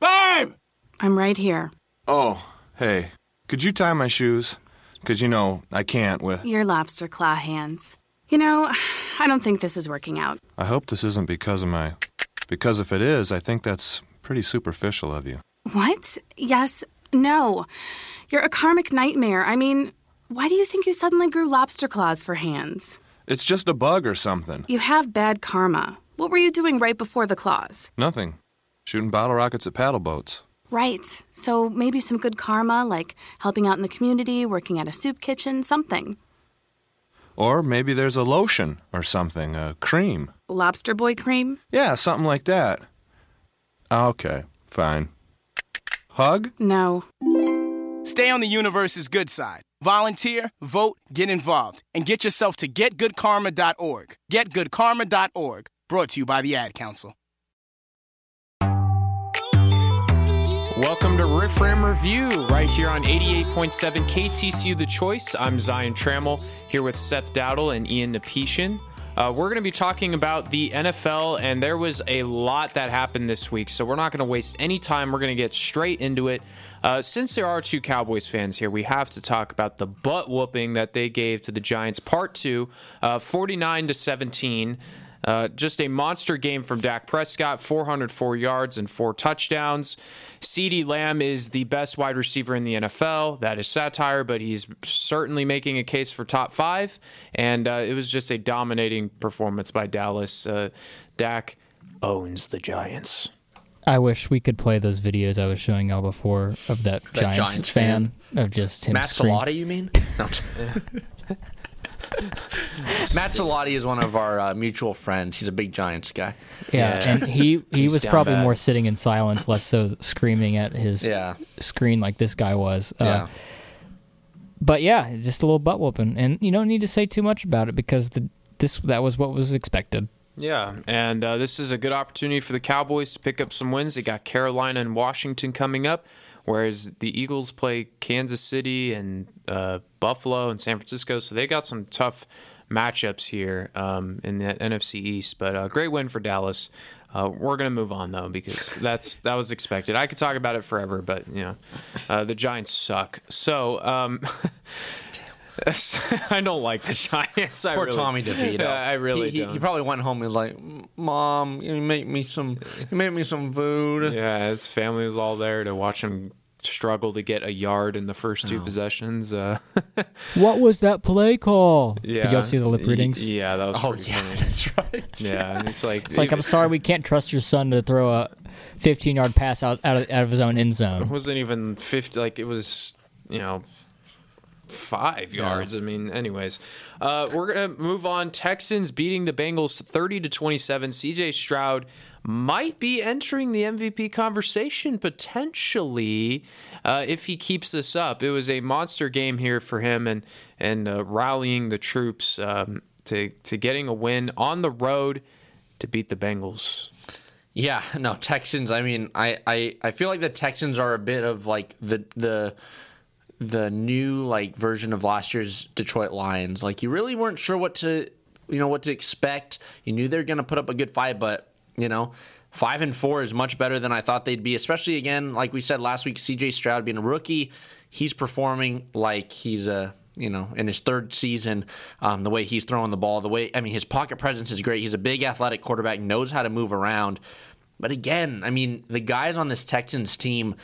Babe! I'm right here. Oh, hey. Could you tie my shoes? Because, you know, I can't with your lobster claw hands. You know, I don't think this is working out. I hope this isn't because of my... Because if it is, I think that's pretty superficial of you. What? Yes... No, you're a karmic nightmare. I mean, why do you think you suddenly grew lobster claws for hands? It's just a bug or something. You have bad karma. What were you doing right before the claws? Nothing. Shooting bottle rockets at paddle boats. Right. So maybe some good karma, like helping out in the community, working at a soup kitchen, something. Or maybe there's a lotion or something, a cream. Lobster boy cream? Yeah, something like that. Okay, fine. Hug? No. Stay on the universe's good side. Volunteer, vote, get involved, and get yourself to get good karma dot org. get good karma dot org. Brought to you by the Ad Council. Welcome to Riff Ram Review, right here on eighty-eight point seven K T C U The Choice. I'm Zion Trammell, here with Seth Dowdle and Ian Napetian. Uh, we're going to be talking about the N F L, and there was a lot that happened this week, so we're not going to waste any time. We're going to get straight into it. Uh, since there are two Cowboys fans here, we have to talk about the butt-whooping that they gave to the Giants, part two, uh, forty-nine to seventeen. Uh, just a monster game from Dak Prescott, four hundred four yards and four touchdowns. CeeDee Lamb is the best wide receiver in the N F L. That is satire, but he's certainly making a case for top five. And uh, it was just a dominating performance by Dallas. Uh, Dak owns the Giants. I wish we could play those videos I was showing y'all before of that, that Giants, Giants fan, fan of just him. Matt Salata, you mean? No. Matt Salati is one of our uh, mutual friends. He's a big Giants guy. Yeah, yeah. And he, he was probably bad. More sitting in silence, less so screaming at his yeah. screen like this guy was. Uh, yeah. But yeah, just a little butt whooping. And you don't need to say too much about it because the, this that was what was expected. Yeah, and uh, this is a good opportunity for the Cowboys to pick up some wins. They got Carolina and Washington coming up, whereas the Eagles play Kansas City and uh, Buffalo and San Francisco, so they got some tough matchups here um, in the N F C East. But a great win for Dallas. Uh, we're going to move on, though, because that's that was expected. I could talk about it forever, but, you know, uh, the Giants suck. So... Um, I don't like the Giants. I Poor really, Tommy DeVito. Uh, I really he, he, don't. He probably went home and was like, "Mom, you make me some, you make me some food." Yeah, his family was all there to watch him struggle to get a yard in the first two oh. possessions. Uh, what was that play call? Yeah. Did y'all see the lip readings? Y- yeah, that was oh, pretty yeah, funny. That's right. Yeah, yeah. And it's like it's like I'm sorry, we can't trust your son to throw a fifteen-yard pass out out of, out of his own end zone. It wasn't even fifty. Like it was, you know, five yeah. yards. I mean, anyways, uh, we're gonna move on. Texans beating the Bengals thirty to twenty-seven. C J Stroud might be entering the M V P conversation potentially uh, if he keeps this up. It was a monster game here for him, and and uh, rallying the troops um, to to getting a win on the road to beat the Bengals. Yeah, no, Texans. I mean, I, I, I feel like the Texans are a bit of like the the the new like version of last year's Detroit Lions. Like you really weren't sure what to you know what to expect. You knew they were gonna put up a good fight, but you know, five and four is much better than I thought they'd be, especially, again, like we said last week, C J Stroud being a rookie, he's performing like he's, a, you know, in his third season, um, the way he's throwing the ball, the way, I mean, his pocket presence is great. He's a big athletic quarterback, knows how to move around. But again, I mean, the guys on this Texans team,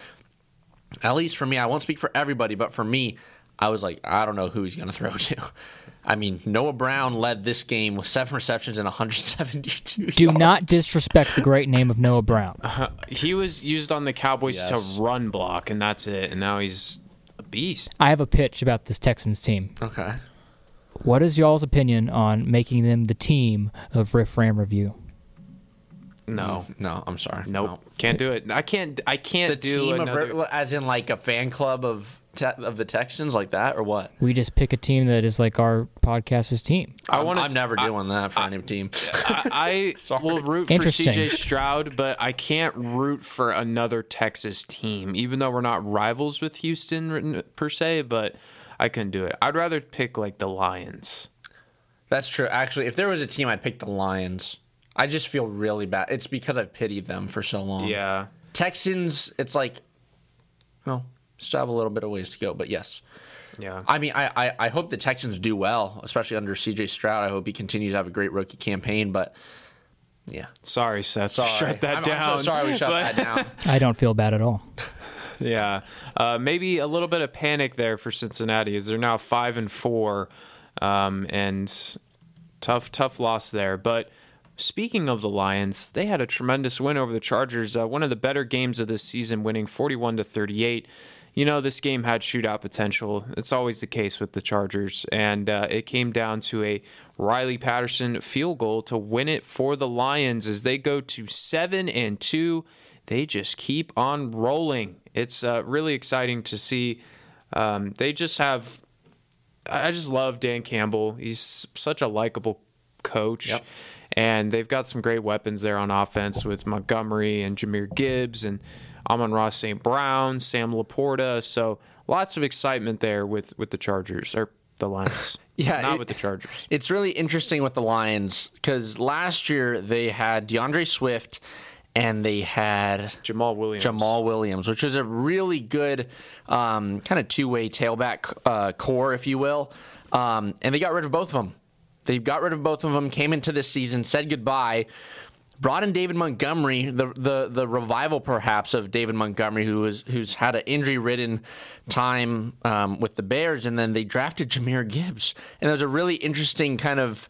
at least for me, I won't speak for everybody, but for me, I was like, I don't know who he's going to throw to. I mean, Noah Brown led this game with seven receptions and one hundred seventy-two yards. Do not disrespect the great name of Noah Brown. Uh, he was used on the Cowboys yes. to run block, and that's it. And now he's a beast. I have a pitch about this Texans team. Okay. What is y'all's opinion on making them the team of Riff Ram Review? No, no, I'm sorry. Nope. No. Can't do it. I can't I can't the do team another... of, as in like a fan club of te- of the Texans like that or what? We just pick a team that is like our podcast's team. I wanna, I'm never I, doing that for I, any team. I, I will root for C J Stroud, but I can't root for another Texas team, even though we're not rivals with Houston per se, but I couldn't do it. I'd rather pick like the Lions. That's true. Actually, if there was a team, I'd pick the Lions. I just feel really bad. It's because I've pitied them for so long. Yeah. Texans, it's like, well, still have a little bit of ways to go, but yes. Yeah. I mean, I, I, I hope the Texans do well, especially under C J Stroud. I hope he continues to have a great rookie campaign, but yeah. Sorry, Seth. Sorry. Shut that I'm, down. I'm so sorry we shut but... that down. I don't feel bad at all. Yeah. Uh, maybe a little bit of panic there for Cincinnati as they're now five and four, um, and tough, tough loss there, but... Speaking of the Lions, they had a tremendous win over the Chargers. Uh, one of the better games of this season, winning forty-one to thirty-eight. You know, this game had shootout potential. It's always the case with the Chargers. And uh, it came down to a Riley Patterson field goal to win it for the Lions as they go to seven and two. They just keep on rolling. It's uh, really exciting to see. Um, they just have... I just love Dan Campbell. He's such a likable coach. Yep. And they've got some great weapons there on offense with Montgomery and Jameer Gibbs and Amon-Ra Saint Brown, Sam Laporta. So lots of excitement there with, with the Chargers, or the Lions. yeah, Not it, with the Chargers. It's really interesting with the Lions because last year they had DeAndre Swift and they had Jamal Williams, Jamal Williams, which was a really good um, kind of two-way tailback uh, core, if you will. Um, and they got rid of both of them. They got rid of both of them, came into this season, said goodbye, brought in David Montgomery, the the, the revival perhaps of David Montgomery, who was, who's had an injury-ridden time um, with the Bears, and then they drafted Jameer Gibbs. And that was a really interesting kind of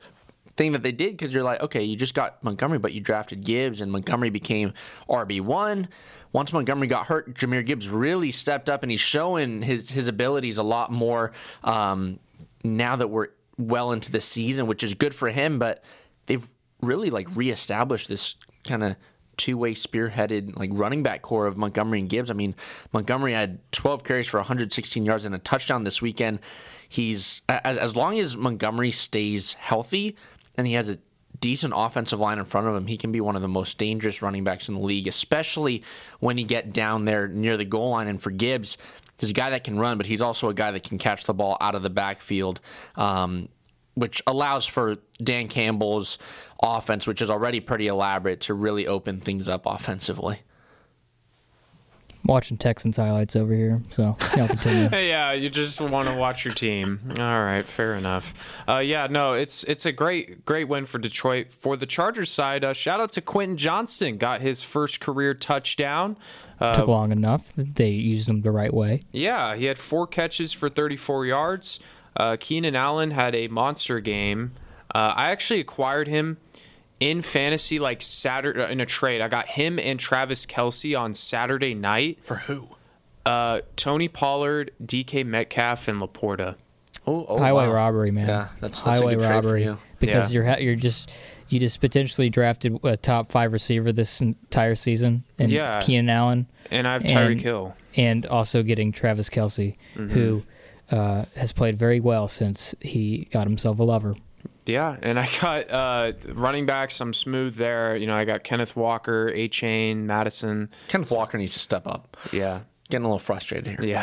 thing that they did because you're like, okay, you just got Montgomery, but you drafted Gibbs, and Montgomery became R B one. Once Montgomery got hurt, Jameer Gibbs really stepped up, and he's showing his, his abilities a lot more um, now that we're well into the season, which is good for him, but they've really like reestablished this kind of two-way spearheaded like running back core of Montgomery and Gibbs. I mean, Montgomery had twelve carries for one hundred sixteen yards and a touchdown this weekend. He's as as long as Montgomery stays healthy and he has a decent offensive line in front of him, he can be one of the most dangerous running backs in the league, especially when you get down there near the goal line. And for Gibbs, he's a guy that can run, but he's also a guy that can catch the ball out of the backfield, um, which allows for Dan Campbell's offense, which is already pretty elaborate, to really open things up offensively. watching Texans highlights over here, so y'all continue. Yeah, you just want to watch your team. All right, fair enough. Uh, yeah, no, it's it's a great great win for Detroit. For the Chargers side, uh, shout out to Quentin Johnston, got his first career touchdown. Uh, Took long enough. They used him the right way. Yeah, he had four catches for thirty-four yards. Uh, Keenan Allen had a monster game. Uh, I actually acquired him in fantasy, like Saturday, in a trade. I got him and Travis Kelce on Saturday night. For who? Uh, Tony Pollard, D K Metcalf, and Laporta. Oh, oh highway wow. robbery, man. Yeah, that's, that's highway a good robbery trade for you. Because yeah. you're you're just you just potentially drafted a top five receiver this entire season, and yeah. Keenan Allen, and I have Tyreek Hill, and also getting Travis Kelce, mm-hmm. who uh, has played very well since he got himself a lover. Yeah, and I got uh, running backs. I'm smooth there. You know, I got Kenneth Walker, A-Chain, Madison. Kenneth Walker needs to step up. Yeah. Getting a little frustrated here. Yeah.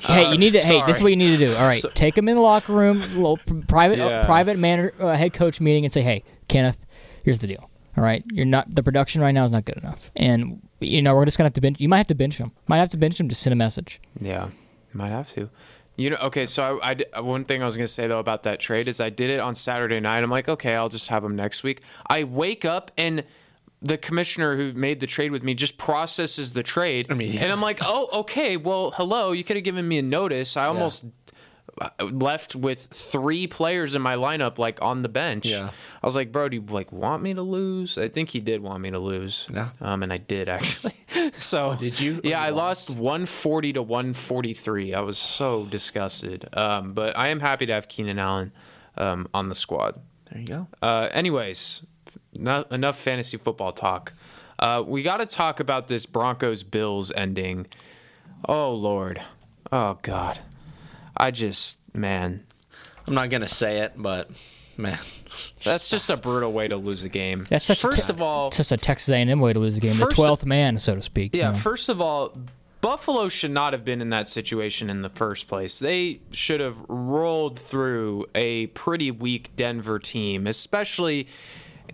hey, uh, you need to. Sorry. Hey, this is what you need to do. All right, so, take him in the locker room, little private, yeah. uh, private man, uh, head coach meeting, and say, "Hey, Kenneth, here's the deal. All right, you're not the production right now is not good enough, and you know we're just gonna have to bench. You might have to bench him. Might have to bench him. Just send a message. Yeah, might have to." You know, okay, so I, I, one thing I was going to say, though, about that trade is I did it on Saturday night. I'm like, okay, I'll just have them next week. I wake up, and the commissioner who made the trade with me just processes the trade. I mean, yeah. And I'm like, oh, okay, well, hello, you could have given me a notice. I almost yeah. left with three players in my lineup, like, on the bench. Yeah. I was like, bro, do you, like, want me to lose? I think he did want me to lose. Yeah. Um, and I did, actually. So oh, did you? Yeah, I lost one forty to one forty-three. I was so disgusted. Um, but I am happy to have Keenan Allen um, on the squad. There you go. Uh, anyways, not enough fantasy football talk. Uh, we got to talk about this Broncos Bills ending. Oh Lord. Oh God. I just man. I'm not gonna say it, but man. That's just a brutal way to lose a game. That's such first te- of all, it's just a Texas A and M way to lose a game. The twelfth man, so to speak. Yeah. You know? First of all, Buffalo should not have been in that situation in the first place. They should have rolled through a pretty weak Denver team, especially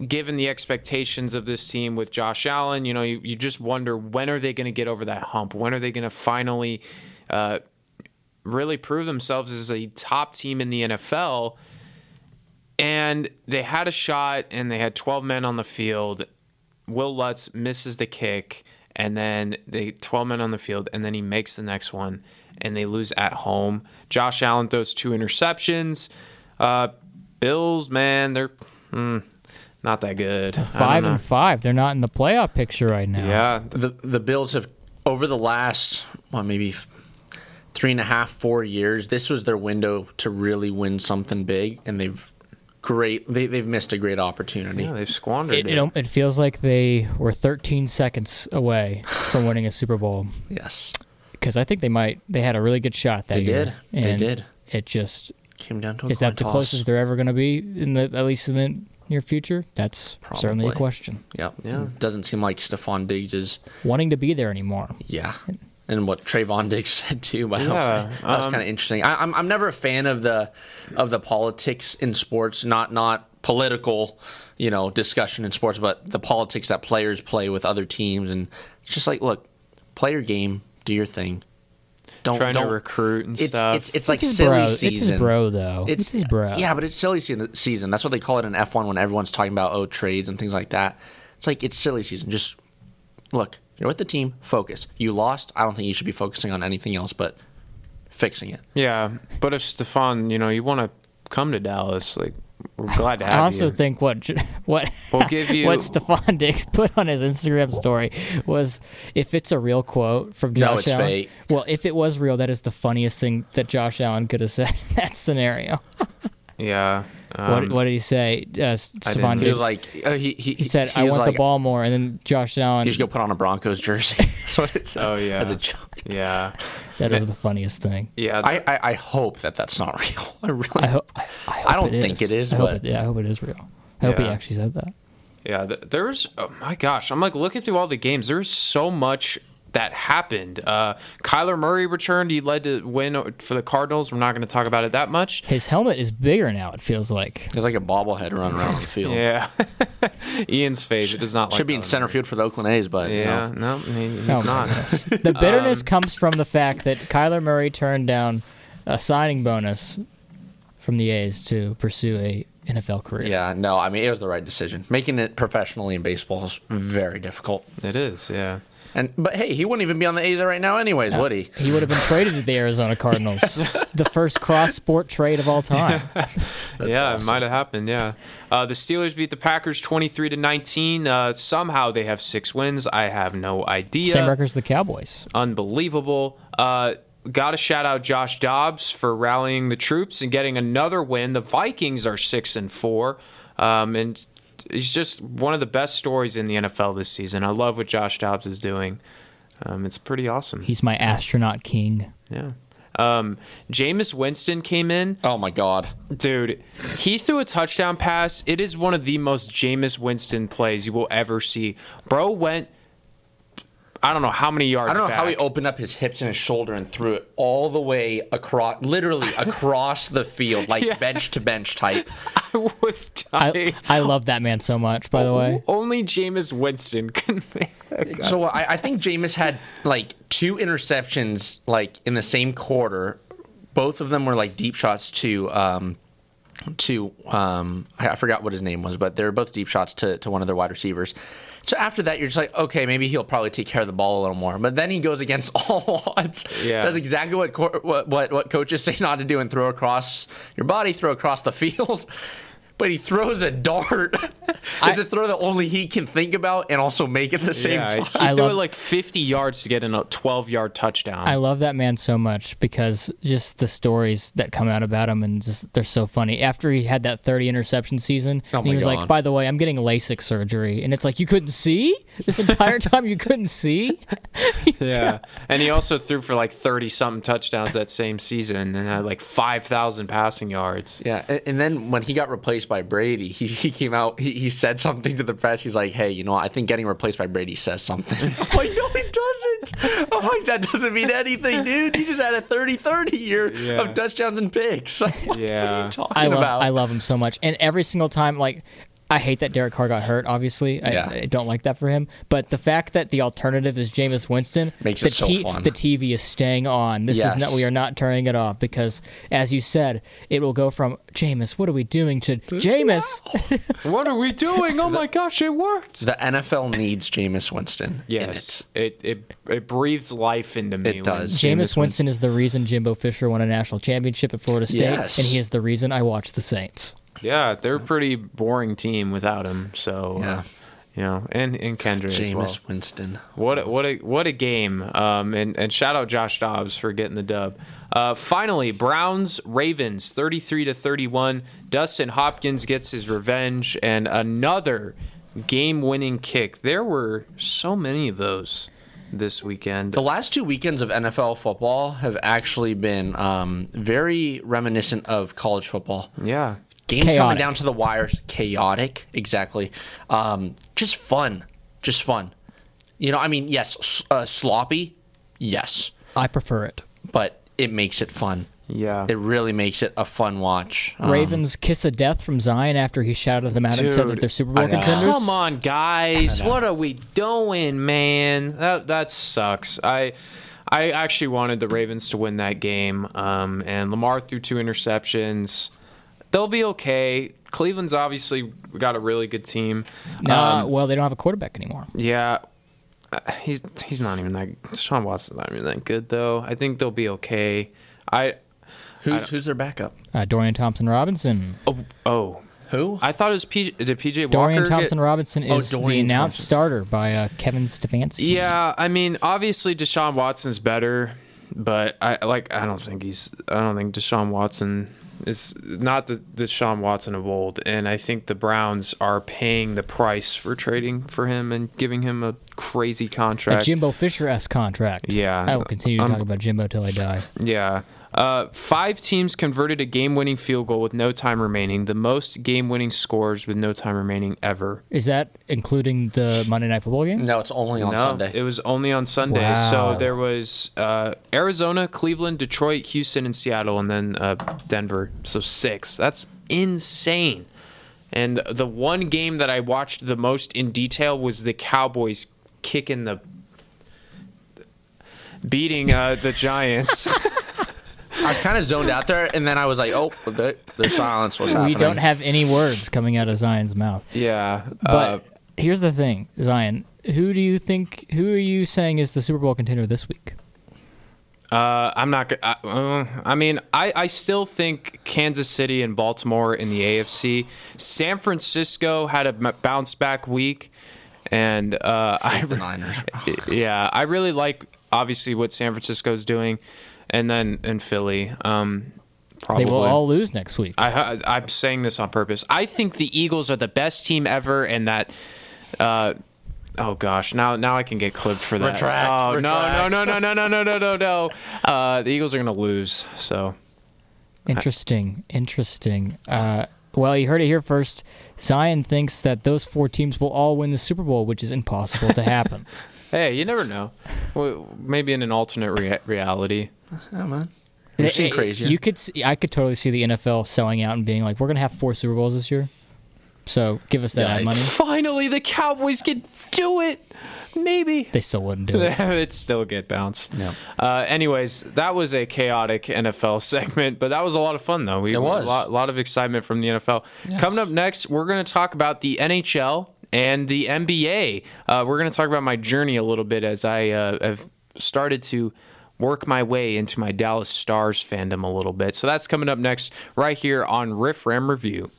given the expectations of this team with Josh Allen. You know, you, you just wonder when are they going to get over that hump? When are they going to finally uh, really prove themselves as a top team in the N F L? And they had a shot, and they had twelve men on the field. Will Lutz misses the kick, and then they twelve men on the field, and then he makes the next one, and they lose at home. Josh Allen throws two interceptions. Uh, Bills, man, they're mm, not that good. Five and five. They're not in the playoff picture right now. Yeah, the the Bills have over the last well maybe three and a half, four years. This was their window to really win something big, and they've. Great, they, they've missed a great opportunity. Yeah, they've squandered it. It, it. it feels like they were thirteen seconds away from winning a Super Bowl. Yes, because I think they might. They had a really good shot that they year. They did. And they did. It just came down to a is that the toss. Closest they're ever going to be in the at least in the near future? That's Probably. certainly a question. Yeah, yeah. It doesn't seem like Stephon Diggs is wanting to be there anymore. Yeah, and what Trayvon Diggs said too. By yeah, the way. That um, was kind of interesting. I, I'm I'm never a fan of the of the politics in sports. Not not political, you know, discussion in sports, but the politics that players play with other teams. And it's just like, look, play your game, do your thing. Don't trying don't, to recruit and it's, stuff. It's, it's, it's like it's silly bro. season. It's his bro though. It's, it's his bro. Yeah, but it's silly season. That's what they call it in F one when everyone's talking about oh trades and things like that. It's like it's silly season. Just look. You're with the team. Focus. You lost. I don't think you should be focusing on anything else but fixing it. Yeah, but if Stephon, you know, you want to come to Dallas, like we're glad to have you. I also you. think what what we'll give you what Stephon Diggs put on his Instagram story was, if it's a real quote from Josh no, it's Allen. Fake. Well, if it was real, that is the funniest thing that Josh Allen could have said in that scenario. Yeah. Um, what, what did he say? Uh, Stephon Diggs. He was like, uh, he, he, he said, he "I want like, the ball more," and then Josh Allen. He's gonna put on a Broncos jersey. That's what it said. Oh yeah, as a joke. Yeah, that is the funniest thing. Yeah, I, I, I hope that that's not real. I really. I, hope, I, I, hope I don't it think is. it is. I but hope it, yeah, I hope it is real. I hope yeah. he actually said that. Yeah, there's. Oh my gosh, I'm like looking through all the games. There's so much that happened. Uh, Kyler Murray returned. He led to win for the Cardinals. We're not going to talk about it that much. His helmet is bigger now, it feels like. It's like a bobblehead running around the field. Yeah. Ian's face, it does not like Should be in center field for the Oakland A's, but yeah, you know. no, he, he's oh, not. The bitterness um, comes from the fact that Kyler Murray turned down a signing bonus from the A's to pursue a N F L career. Yeah, no, I mean, it was the right decision. Making it professionally in baseball is very difficult. It is, yeah. And But, hey, he wouldn't even be on the A's right now anyways, no, would he? He would have been traded to the Arizona Cardinals. The first cross-sport trade of all time. yeah, awesome. It might have happened, yeah. Uh, the Steelers beat the Packers twenty-three to nineteen. Uh, somehow they have six wins. I have no idea. Same record as the Cowboys. Unbelievable. Uh Got to shout out Josh Dobbs for rallying the troops and getting another win. The Vikings are six and four, um, and it's just one of the best stories in the N F L this season. I love what Josh Dobbs is doing. Um, it's pretty awesome. He's my astronaut king. Yeah. Um, Jameis Winston came in. Oh, my God. Dude, he threw a touchdown pass. It is one of the most Jameis Winston plays you will ever see. Bro went... I don't know how many yards back. I don't know back. how he opened up his hips and his shoulder and threw it all the way across, literally across the field, like yeah. bench to bench type. I was dying. I, I love that man so much, by oh, the way. Only Jameis Winston can make that guy. So I, I think Jameis had like two interceptions like in the same quarter. Both of them were like deep shots to um, to um, I forgot what his name was, but they were both deep shots to to one of their wide receivers. So after that, you're just like, okay, maybe he'll probably take care of the ball a little more. But then he goes against all odds. Yeah. Does exactly what, co- what what what coaches say not to do and throw across your body, throw across the field. But he throws a dart. I, it's a throw that only he can think about and also make at the same yeah, time. He I threw love, it like fifty yards to get in a twelve-yard touchdown. I love that man so much because just the stories that come out about him, and just they're so funny. After he had that thirty-interception season, oh and he was God. like, by the way, I'm getting LASIK surgery. And it's like, you couldn't see? This entire time you couldn't see? Yeah. And he also threw for like thirty-something touchdowns that same season and had like five thousand passing yards. Yeah, and, and then when he got replaced by Brady, he he came out, he, he said something to the press. He's like, hey, you know what? I think getting replaced by Brady says something. I'm like, no, it doesn't. I'm like, that doesn't mean anything, dude. You just had a thirty-thirty year yeah. of touchdowns and picks. Like, what yeah. are you talking I love, about? I love him so much. And every single time, like, I hate that Derek Carr got hurt, obviously. I, yeah. I don't like that for him. But the fact that the alternative is Jameis Winston, makes the, it so t- fun. the T V is staying on. This yes. is not, we are not turning it off because, as you said, it will go from, Jameis, what are we doing to Jameis? Wow. What are we doing? Oh, the, my gosh, it worked. The N F L needs Jameis Winston. Yes. It. It, it it breathes life into me. It does. Jameis Winston, Winston is the reason Jimbo Fisher won a national championship at Florida State, yes. and he is the reason I watch the Saints. Yeah, they're a pretty boring team without him. So, yeah. uh, you know, and, and Kendra Jameis as well. Jameis Winston. What a, what a what a game! Um, and and shout out Josh Dobbs for getting the dub. Uh, finally, Browns Ravens thirty-three to thirty-one. Dustin Hopkins gets his revenge and another game-winning kick. There were so many of those this weekend. The last two weekends of N F L football have actually been um, very reminiscent of college football. Yeah. Games chaotic. Coming down to the wires, chaotic, exactly. Um, just fun, just fun. You know, I mean, yes, uh, sloppy, yes. I prefer it. But it makes it fun. Yeah. It really makes it a fun watch. Ravens um, kiss of death from Zion after he shouted them out dude, and said that they're Super Bowl contenders. Come on, guys. What are we doing, man? That that sucks. I... I actually wanted the Ravens to win that game, um, and Lamar threw two interceptions. They'll be okay. Cleveland's obviously got a really good team. No, um, well, they don't have a quarterback anymore. Yeah. He's he's not even that – Deshaun Watson's not even that good, though. I think they'll be okay. I Who's, I, who's their backup? Uh, Dorian Thompson-Robinson. Oh, oh. Who? I thought it was P J. Did P J Walker Dorian Thompson-Robinson get... is oh, the announced Thompson. starter by uh, Kevin Stefanski. Yeah, I mean, obviously Deshaun Watson's better, but I like I don't think he's I don't think Deshaun Watson is not the Deshaun Watson of old, and I think the Browns are paying the price for trading for him and giving him a crazy contract. A Jimbo Fisher-esque contract. Yeah. I will continue to um, talk about Jimbo till I die. Yeah. Uh, five teams converted a game-winning field goal with no time remaining, the most game-winning scores with no time remaining ever. Is that including the Monday Night Football game? No, it's only on no, Sunday. It was only on Sunday. Wow. So there was uh, Arizona, Cleveland, Detroit, Houston, and Seattle, and then uh, Denver. So six. That's insane. And the one game that I watched the most in detail was the Cowboys kicking the – beating uh, the Giants. I was kind of zoned out there, and then I was like, oh, the, the silence was happening. We don't have any words coming out of Zion's mouth. Yeah. But uh, here's the thing, Zion. Who do you think – who are you saying is the Super Bowl contender this week? Uh, I'm not – I, uh, I mean, I, I still think Kansas City and Baltimore in the A F C. San Francisco had a bounce-back week, and uh, I – the Niners. Yeah, I really like, obviously, what San Francisco's doing. And then in Philly, um, probably. They will all lose next week. I, I, I'm saying this on purpose. I think the Eagles are the best team ever, and that uh, – oh, gosh. Now now I can get clipped for that. Retract. Oh, retract. No, no, no, no, no, no, no, no, no. Uh, the Eagles are going to lose, so. Interesting, I, interesting. Uh, well, you heard it here first. Zion thinks that those four teams will all win the Super Bowl, which is impossible to happen. Hey, you never know. Well, maybe in an alternate rea- reality. Oh, man. We've seen crazier. You could see, I could totally see the N F L selling out and being like, we're going to have four Super Bowls this year. So give us that yeah, money. Finally, the Cowboys could do it. Maybe. They still wouldn't do it. It'd still get bounced. No. Uh, anyways, that was a chaotic N F L segment, but that was a lot of fun, though. We, it was. A lot, lot of excitement from the N F L. Yes. Coming up next, we're going to talk about the N H L and the N B A. Uh, we're going to talk about my journey a little bit as I uh, have started to work my way into my Dallas Stars fandom a little bit. So that's coming up next right here on Riff Ram Review.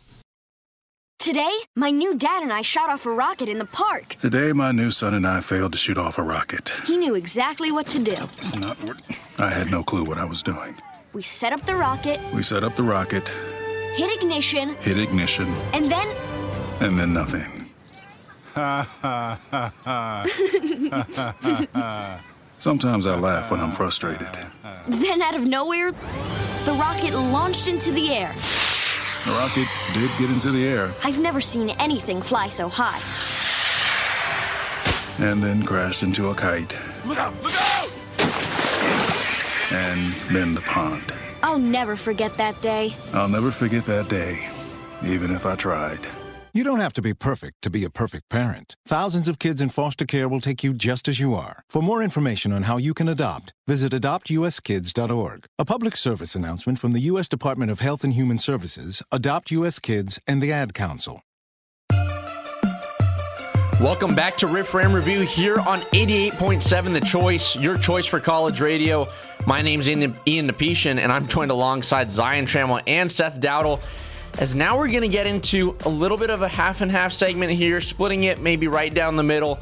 Today, my new dad and I shot off a rocket in the park. Today, my new son and I failed to shoot off a rocket. He knew exactly what to do. It's not work. I had no clue what I was doing. We set up the rocket. We set up the rocket. Hit ignition. Hit ignition. And then? And then nothing. Ha, ha, ha, ha. Ha, ha, ha, ha. Sometimes I laugh when I'm frustrated. Then out of nowhere, the rocket launched into the air. The rocket did get into the air. I've never seen anything fly so high. And then crashed into a kite. Look out! Look out! And then the pond. I'll never forget that day. I'll never forget that day, even if I tried. You don't have to be perfect to be a perfect parent. Thousands of kids in foster care will take you just as you are. For more information on how you can adopt, visit adopt u s kids dot org. A public service announcement from the U S Department of Health and Human Services, Adopt U S Kids, and the Ad Council. Welcome back to Riff Ram Review here on eighty-eight point seven The Choice, your choice for college radio. My name's Ian Napetian, and I'm joined alongside Zion Trammell and Seth Dowdle. As now we're going to get into a little bit of a half-and-half segment here, splitting it maybe right down the middle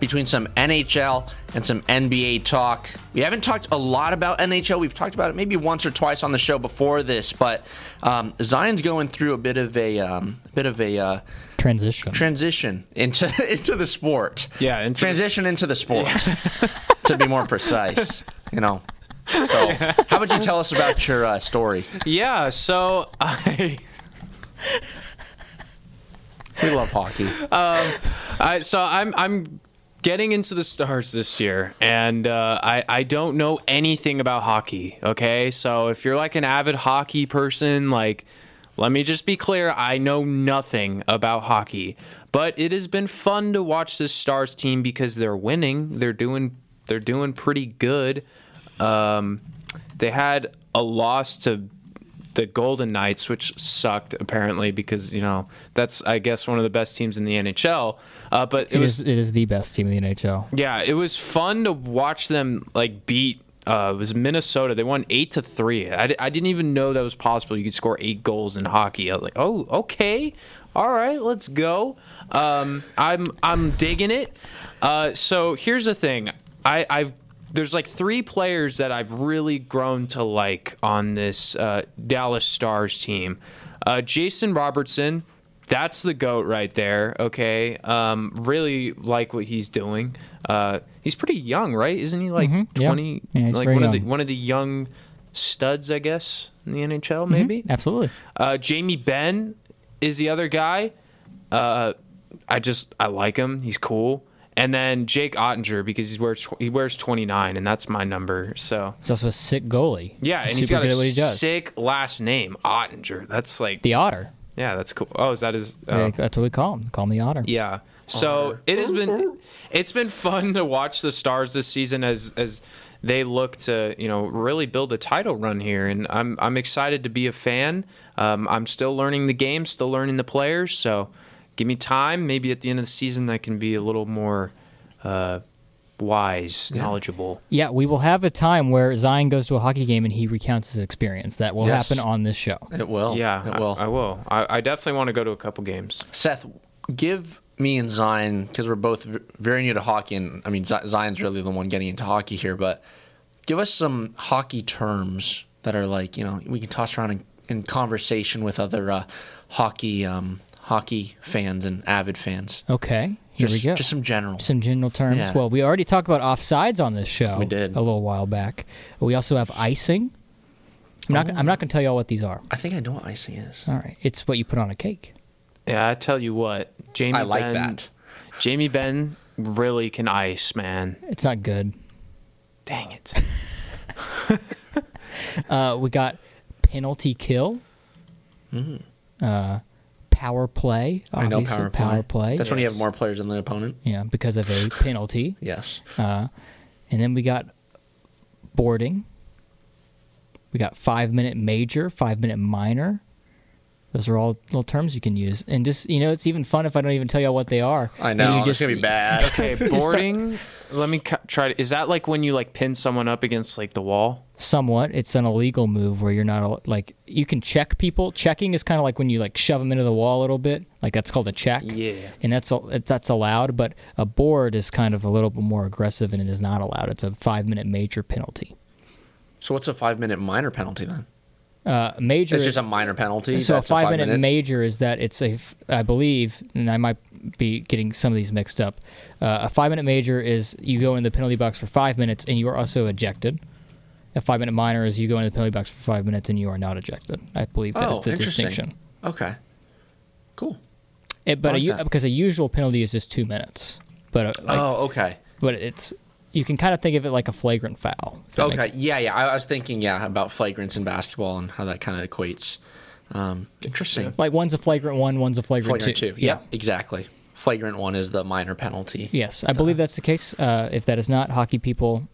between some N H L and some N B A talk. We haven't talked a lot about N H L. We've talked about it maybe once or twice on the show before this, but um, Zion's going through a bit of a um, a bit of a uh, transition transition into into the sport. Yeah, into transition the... into the sport. Yeah. To be more precise, you know. So, how about you tell us about your uh, story? Yeah, so I. We love hockey. Um, I, so I'm I'm getting into the Stars this year, and uh, I I don't know anything about hockey. Okay, so if you're like an avid hockey person, like let me just be clear, I know nothing about hockey. But it has been fun to watch this Stars team because they're winning. They're doing they're doing pretty good. Um, they had a loss to the Golden Knights, which sucked apparently because, you know, that's, I guess, one of the best teams in the N H L. Uh, but it, it was is, it is the best team in the N H L. Yeah, it was fun to watch them like beat. Uh, it was Minnesota. They won eight to three. I, I didn't even know that was possible. You could score eight goals in hockey. I was like, oh, okay, all right, let's go. Um, I'm I'm digging it. Uh, so here's the thing. I, I've. There's like three players that I've really grown to like on this uh, Dallas Stars team. Uh, Jason Robertson, that's the GOAT right there, okay? Um, really like what he's doing. Uh, he's pretty young, right? Isn't he like mm-hmm. twenty? Yeah. Yeah, he's like one of the, one of the young studs, I guess, in the N H L, maybe. Mm-hmm. Absolutely. Uh, Jamie Benn is the other guy. Uh, I just I like him. He's cool. And then Jake Ottinger, because he wears he wears twenty-nine, and that's my number. So he's also a sick goalie. Yeah, and Super he's got a he sick last name, Ottinger. That's like the Otter. Yeah, that's cool. Oh, is that his? Oh. Yeah, that's what we call him. Call him the Otter. Yeah. So Otter. it has been it's been fun to watch the Stars this season as as they look to you know really build a title run here, and I'm I'm excited to be a fan. Um, I'm still learning the game, still learning the players, so. Give me time. Maybe at the end of the season, I can be a little more uh, wise, yeah. knowledgeable. Yeah, we will have a time where Zion goes to a hockey game and he recounts his experience. That will yes. happen on this show. It will. Yeah, it will. I, I will. I, I definitely want to go to a couple games. Seth, give me and Zion, because we're both very new to hockey, and I mean Zion's really the one getting into hockey here, but give us some hockey terms that are like, you know, we can toss around in, in conversation with other uh, hockey um hockey fans and avid fans. Okay, here just, we go. Just some general. Some general terms. Yeah. Well, we already talked about offsides on this show. We did. A little while back. We also have icing. I'm oh. not I'm not going to tell you all what these are. I think I know what icing is. All right. It's what you put on a cake. Yeah, I tell you what. Jamie I like ben, that. Jamie Benn really can ice, man. It's not good. Dang it. uh, we got penalty kill. Mm. Uh Power play. I know power, power play. play. That's yes. when you have more players than the opponent. Yeah, because of a penalty. Yes. Uh, and then we got boarding. We got five-minute major, five-minute minor. Those are all little terms you can use. And just, you know, it's even fun if I don't even tell you all what they are. I know. It's just, going to be bad. Okay, boarding. Let me try to. Is that like when you, like, pin someone up against, like, the wall? Somewhat. It's an illegal move where you're not, like, you can check people. Checking is kind of like when you, like, shove them into the wall a little bit. Like, that's called a check. Yeah. And that's that's allowed, but a board is kind of a little bit more aggressive, and it is not allowed. It's a five-minute major penalty. So what's a five-minute minor penalty, then? Uh, major it's is, just a minor penalty. So that's a five-minute five minute major is that it's a, I believe, and I might be getting some of these mixed up, uh, a five-minute major is you go in the penalty box for five minutes, and you are also ejected. A five-minute minor is you go into the penalty box for five minutes and you are not ejected. I believe that's oh, the distinction. Okay. Cool. It, but like a u- because a usual penalty is just two minutes. But a, like, oh, okay. But it's you can kind of think of it like a flagrant foul. Okay. Yeah, yeah. I, I was thinking, yeah, about flagrants in basketball and how that kind of equates. Um, interesting. Yeah. Like one's a flagrant one, one's a flagrant, flagrant two. two. Yeah, yeah, exactly. Flagrant one is the minor penalty. Yes, I the, believe that's the case. Uh, if that is not, hockey people.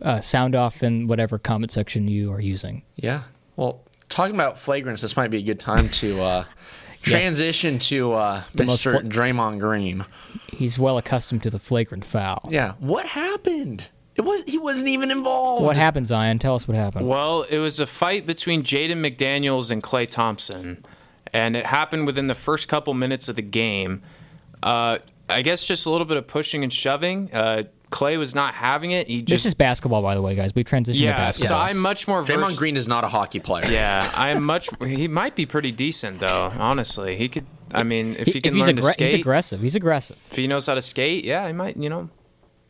Uh, sound off in whatever comment section you are using. Yeah. Well, talking about flagrants, this might be a good time to uh, yes. transition to uh, Mister Fl- Draymond Green. He's well accustomed to the flagrant foul. Yeah. What happened? It was he wasn't even involved. What happened, Zion? Tell us what happened. Well, it was a fight between Jaden McDaniels and Klay Thompson, and it happened within the first couple minutes of the game. Uh, I guess just a little bit of pushing and shoving. Uh, Clay was not having it. He just, this is basketball, by the way, guys. We transitioned yeah, to basketball. Yeah, so I'm much more versed. Draymond Green is not a hockey player. Yeah, I'm much... He might be pretty decent, though, honestly. He could... I mean, if he, he can learn aggr- to skate... He's aggressive. He's aggressive. If he knows how to skate, yeah, he might, you know...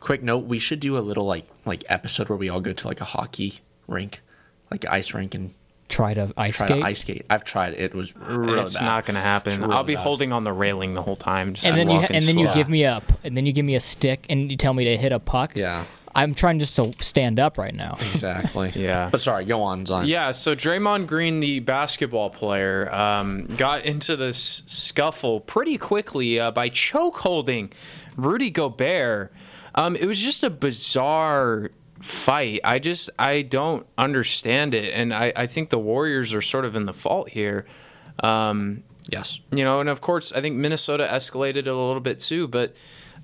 Quick note, we should do a little, like, like episode where we all go to, like, a hockey rink, like ice rink, and... Try to ice try skate? Try to ice skate. I've tried it. It was really It's bad. Not going to happen. Really I'll be bad. Holding on the railing the whole time. Just and then, you, ha- and then you give me a, and then you give me a stick, and you tell me to hit a puck. Yeah. I'm trying just to stand up right now. Exactly. yeah. But sorry, go on, Zion. Yeah, so Draymond Green, the basketball player, um, got into this scuffle pretty quickly uh, by choke-holding Rudy Gobert. Um, it was just a bizarre... fight. I just I don't understand it, and I, I think the Warriors are sort of in the fault here. Um, yes, you know, and of course I think Minnesota escalated a little bit too. But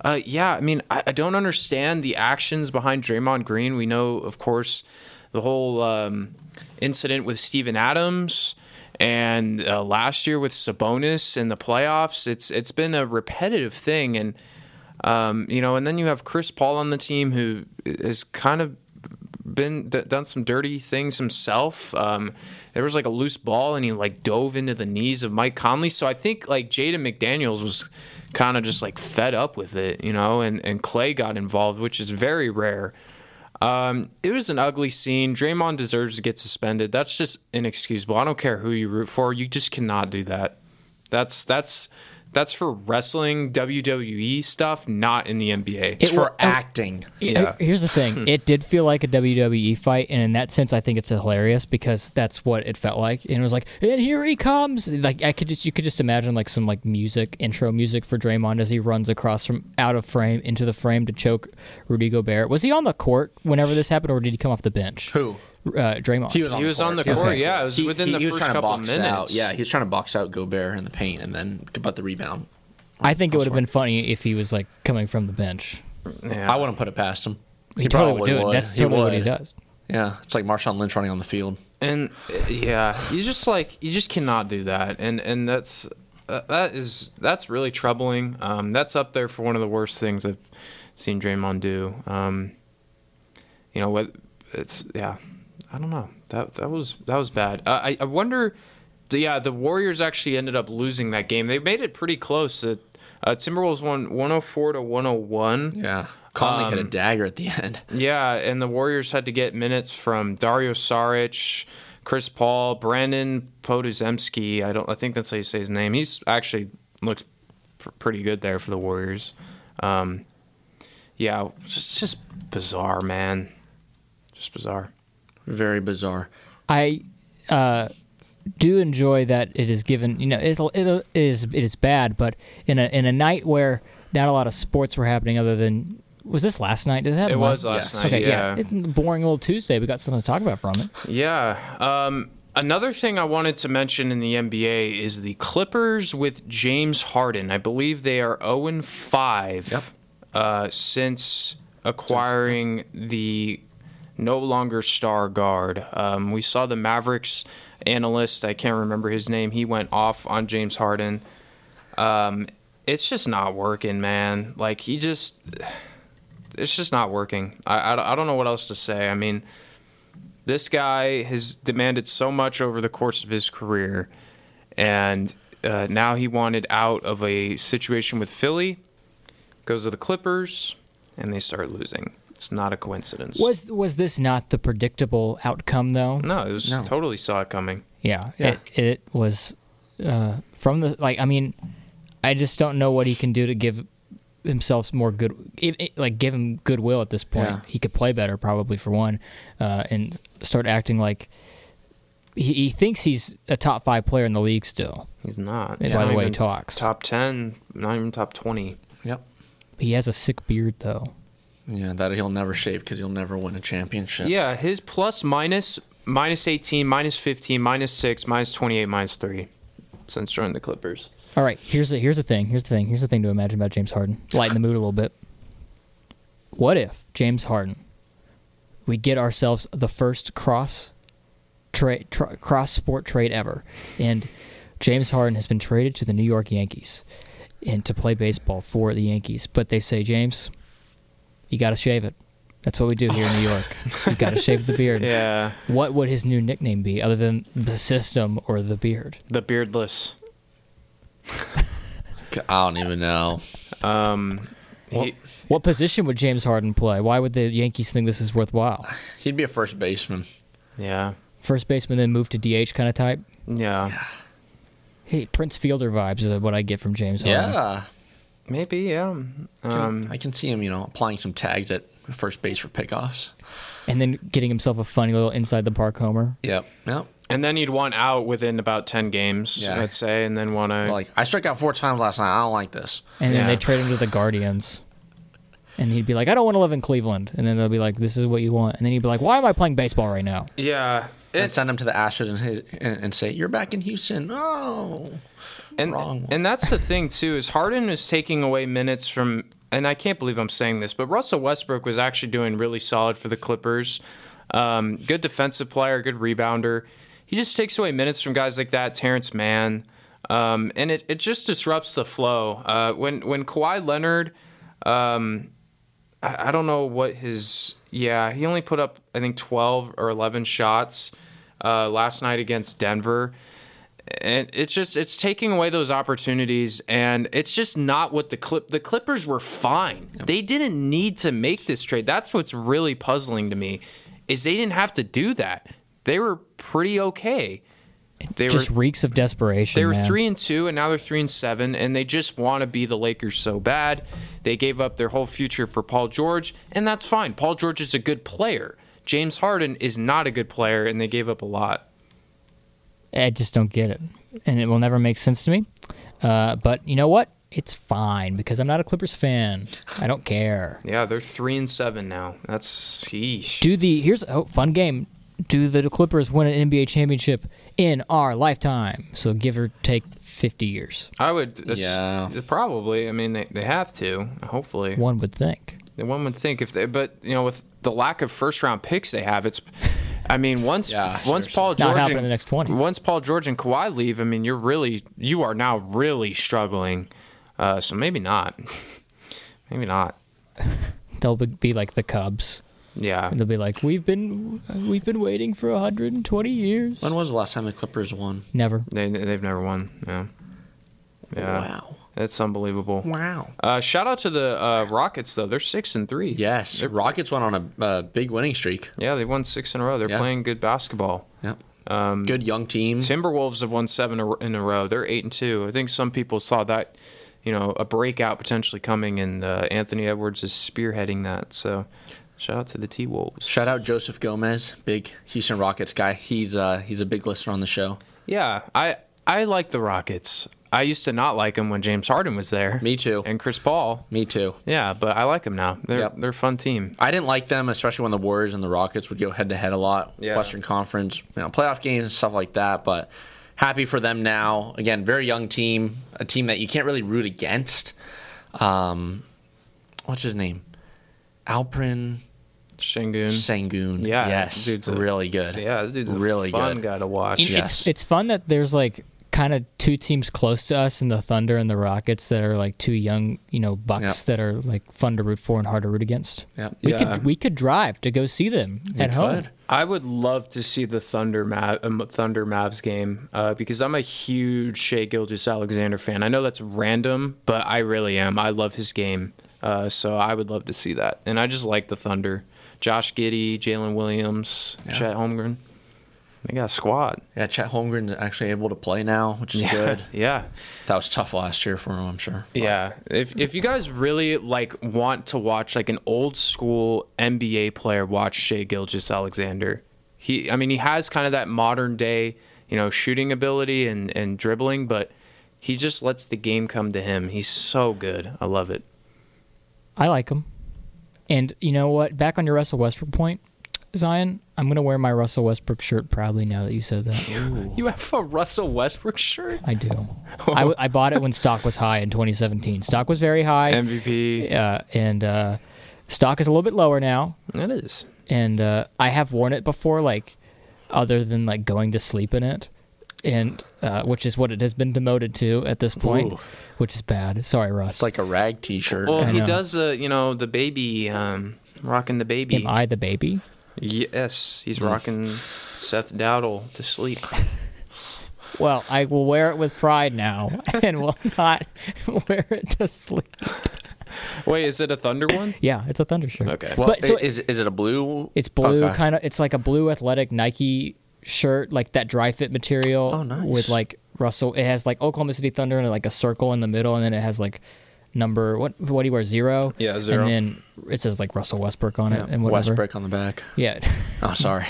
uh, yeah, I mean I, I don't understand the actions behind Draymond Green. We know, of course, the whole um, incident with Steven Adams and uh, last year with Sabonis in the playoffs. It's it's been a repetitive thing, and. Um, you know, and then you have Chris Paul on the team who has kind of been d- done some dirty things himself. Um, there was like a loose ball, and he like dove into the knees of Mike Conley. So I think like Jaden McDaniels was kind of just like fed up with it, you know, and, and Clay got involved, which is very rare. Um, it was an ugly scene. Draymond deserves to get suspended. That's just inexcusable. I don't care who you root for. You just cannot do that. That's that's that's for wrestling, W W E stuff, not in the N B A. It's it, for uh, acting. It, yeah. Here's the thing. It did feel like a W W E fight, and in that sense, I think it's hilarious because that's what it felt like. And it was like, and here he comes. Like I could just, you could just imagine like some like music, intro music for Draymond as he runs across from out of frame into the frame to choke Rudy Gobert. Was he on the court whenever this happened, or did he come off the bench? Who? Uh, Draymond. He was on he the was court. On the court. Okay. Yeah, it was he, within he, the he first couple of minutes. Out. Yeah, he was trying to box out Gobert in the paint and then about the rebound. I think it would have been funny if he was like coming from the bench. Yeah. I wouldn't put it past him. He, he probably, probably would do would. it. That's he totally would. what he does. Yeah, it's like Marshawn Lynch running on the field. And yeah, you just like you just cannot do that. And and that's uh, that is that's really troubling. Um, that's up there for one of the worst things I've seen Draymond do. Um, you know what? It's yeah. I don't know. That that was that was bad. Uh, I I wonder. Yeah, the Warriors actually ended up losing that game. They made it pretty close. The uh, Timberwolves won one oh four to one oh one. Yeah, Conley um, hit a dagger at the end. Yeah, and the Warriors had to get minutes from Dario Saric, Chris Paul, Brandon Podziemski. I don't. I think that's how you say his name. He's actually looks pr- pretty good there for the Warriors. Um, yeah, it's just bizarre, man. Just bizarre. Very bizarre. I uh, do enjoy that it is given. You know, it it is it is bad, but in a in a night where not a lot of sports were happening, other than was this last night? Did that? It was last night. Okay, yeah. yeah. It's a boring little Tuesday. We got something to talk about from it. Yeah. Um. Another thing I wanted to mention in the N B A is the Clippers with James Harden. I believe they are oh and five yep. uh, since acquiring the. No longer star guard. Um, we saw the Mavericks analyst, I can't remember his name, he went off on James Harden. Um, it's just not working, man. Like, he just... It's just not working. I, I, I don't know what else to say. I mean, this guy has demanded so much over the course of his career, and uh, now he wanted out of a situation with Philly, goes to the Clippers, and they start losing. It's not a coincidence. Was was this not the predictable outcome, though? No, it was no. totally saw it coming. Yeah, yeah. It, it was uh, from the, like, I mean, I just don't know what he can do to give himself more good, it, it, like, give him goodwill at this point. Yeah. He could play better, probably, for one, uh, and start acting like he, he thinks he's a top five player in the league still. He's not. By the way he talks. Top ten, not even top twenty. Yep. He has a sick beard, though. Yeah, that he'll never shave because he'll never win a championship. Yeah, his plus, minus, minus eighteen, minus fifteen, minus six, minus twenty-eight, minus three since joining the Clippers. All right, here's the, here's the thing. Here's the thing. Here's the thing to imagine about James Harden. Lighten the mood a little bit. What if, James Harden, we get ourselves the first cross tra- tra- cross-sport trade ever, and James Harden has been traded to the New York Yankees and to play baseball for the Yankees, but they say, James... You got to shave it. That's what we do here in New York. You got to shave the beard. Yeah. What would his new nickname be other than the system or the beard? The beardless. I don't even know. Um, what, he, what position would James Harden play? Why would the Yankees think this is worthwhile? He'd be a first baseman. Yeah. First baseman, then move to D H kind of type? Yeah. Hey, Prince Fielder vibes is what I get from James Harden. Yeah. Maybe, yeah. Um, can, I can see him, you know, applying some tags at first base for pickoffs. And then getting himself a funny little inside-the-park homer. Yep, yep. And then you'd want out within about ten games, yeah. I'd say, and then want to... Like, I struck out four times last night. I don't like this. And yeah. then they trade him to the Guardians. And he'd be like, I don't want to live in Cleveland. And then they'll be like, this is what you want. And then he'd be like, why am I playing baseball right now? Yeah. It, and send him to the Astros and, his, and, and say, you're back in Houston. Oh... And Wrong one. and that's the thing, too, is Harden is taking away minutes from, and I can't believe I'm saying this, but Russell Westbrook was actually doing really solid for the Clippers. Um, good defensive player, good rebounder. He just takes away minutes from guys like that, Terrence Mann, um, and it, it just disrupts the flow. Uh, when, when Kawhi Leonard, um, I, I don't know what his, yeah, he only put up, I think, twelve or eleven shots uh, last night against Denver. And it's just, it's taking away those opportunities, and it's just not what the clip the Clippers were fine. Yep. They didn't need to make this trade. That's what's really puzzling to me, is they didn't have to do that. They were pretty okay. They it just were, reeks of desperation. They were man. three and two, and now they're three and seven, and they just want to be the Lakers so bad. They gave up their whole future for Paul George, and that's fine. Paul George is a good player. James Harden is not a good player, and they gave up a lot. I just don't get it, and it will never make sense to me. Uh, but you know what? It's fine, because I'm not a Clippers fan. I don't care. Yeah, they're three and seven now. That's sheesh. Do the here's a oh, fun game. Do the Clippers win an N B A championship in our lifetime? So give or take fifty years. I would. Yeah. Probably. I mean, they they have to. Hopefully. One would think. One would think if they, but you know, with the lack of first round picks they have, it's. I mean, once yeah, once sure, Paul sure. George and, the next twenty. Once Paul George and Kawhi leave, I mean, you're really you are now really struggling. Uh, so maybe not, maybe not. They'll be like the Cubs. Yeah, they'll be like we've been we've been waiting for one hundred twenty years. When was the last time the Clippers won? Never. They they've never won. Yeah. Yeah. Wow. That's unbelievable. Wow. Uh, shout out to the uh, Rockets, though. They're six and three. Yes. The Rockets went on a uh, big winning streak. Yeah, they won six in a row. They're yeah. playing good basketball. Yeah. Um, good young team. Timberwolves have won seven in a row. They're eight and two. I think some people saw that, you know, a breakout potentially coming, and uh, Anthony Edwards is spearheading that. So shout out to the T-Wolves. Shout out Joseph Gomez, big Houston Rockets guy. He's uh, he's a big listener on the show. Yeah, I I like the Rockets. I used to not like him when James Harden was there. Me too. And Chris Paul. Me too. Yeah, but I like him now. They're yep. they're a fun team. I didn't like them, especially when the Warriors and the Rockets would go head-to-head a lot. Yeah. Western Conference, you know, playoff games and stuff like that. But happy for them now. Again, very young team, a team that you can't really root against. Um, what's his name? Alperen Sengun. Sengun. Yeah. Yes. Dude's really a, good. Yeah, the dude's really a fun good. guy to watch. It, yes. It's it's fun that there's like kind of two teams close to us in the Thunder and the Rockets that are like two young, you know, bucks yep. that are like fun to root for and hard to root against. Yep. We yeah. could we could drive to go see them we at could. home. I would love to see the Thunder Mav- um, Thunder Mavs game uh, because I'm a huge Shai Gilgeous-Alexander fan. I know that's random, but I really am. I love his game, uh, so I would love to see that. And I just like the Thunder. Josh Giddey, Jalen Williams, yeah. Chet Holmgren. They got a squad. Yeah, Chet Holmgren's actually able to play now, which is yeah, good. Yeah. That was tough last year for him, I'm sure. But. Yeah. If if you guys really like want to watch like an old school N B A player, watch Shai Gilgeous-Alexander. He I mean, he has kind of that modern day, you know, shooting ability and, and dribbling, but he just lets the game come to him. He's so good. I love it. I like him. And you know what? Back on your Russell Westbrook point, Zion, I'm going to wear my Russell Westbrook shirt proudly now that you said that. Ooh. You have a Russell Westbrook shirt? I do. Oh. I, w- I bought it when stock was high in twenty seventeen. Stock was very high. M V P. Uh, and uh, stock is a little bit lower now. It is. And uh, I have worn it before, like, other than, like, going to sleep in it, and uh, which is what it has been demoted to at this point, Ooh. Which is bad. Sorry, Russ. It's like a rag T-shirt. Well, he does, uh, you know, the baby, um, rocking the baby. Am I the baby? Yes, he's rocking Seth Dowdle to sleep. Well, I will wear it with pride now and will not wear it to sleep. Wait, is it a Thunder one? Yeah, it's a Thunder shirt. Okay. Well, but, so is, is it a blue? It's blue, okay. kind of. It's like a blue athletic Nike shirt, like that dry fit material. Oh, nice. With like Russell. It has like Oklahoma City Thunder and like a circle in the middle, and then it has like number what what do you wear zero yeah zero and then it says like Russell Westbrook on yeah, it and whatever. Westbrook on the back yeah oh sorry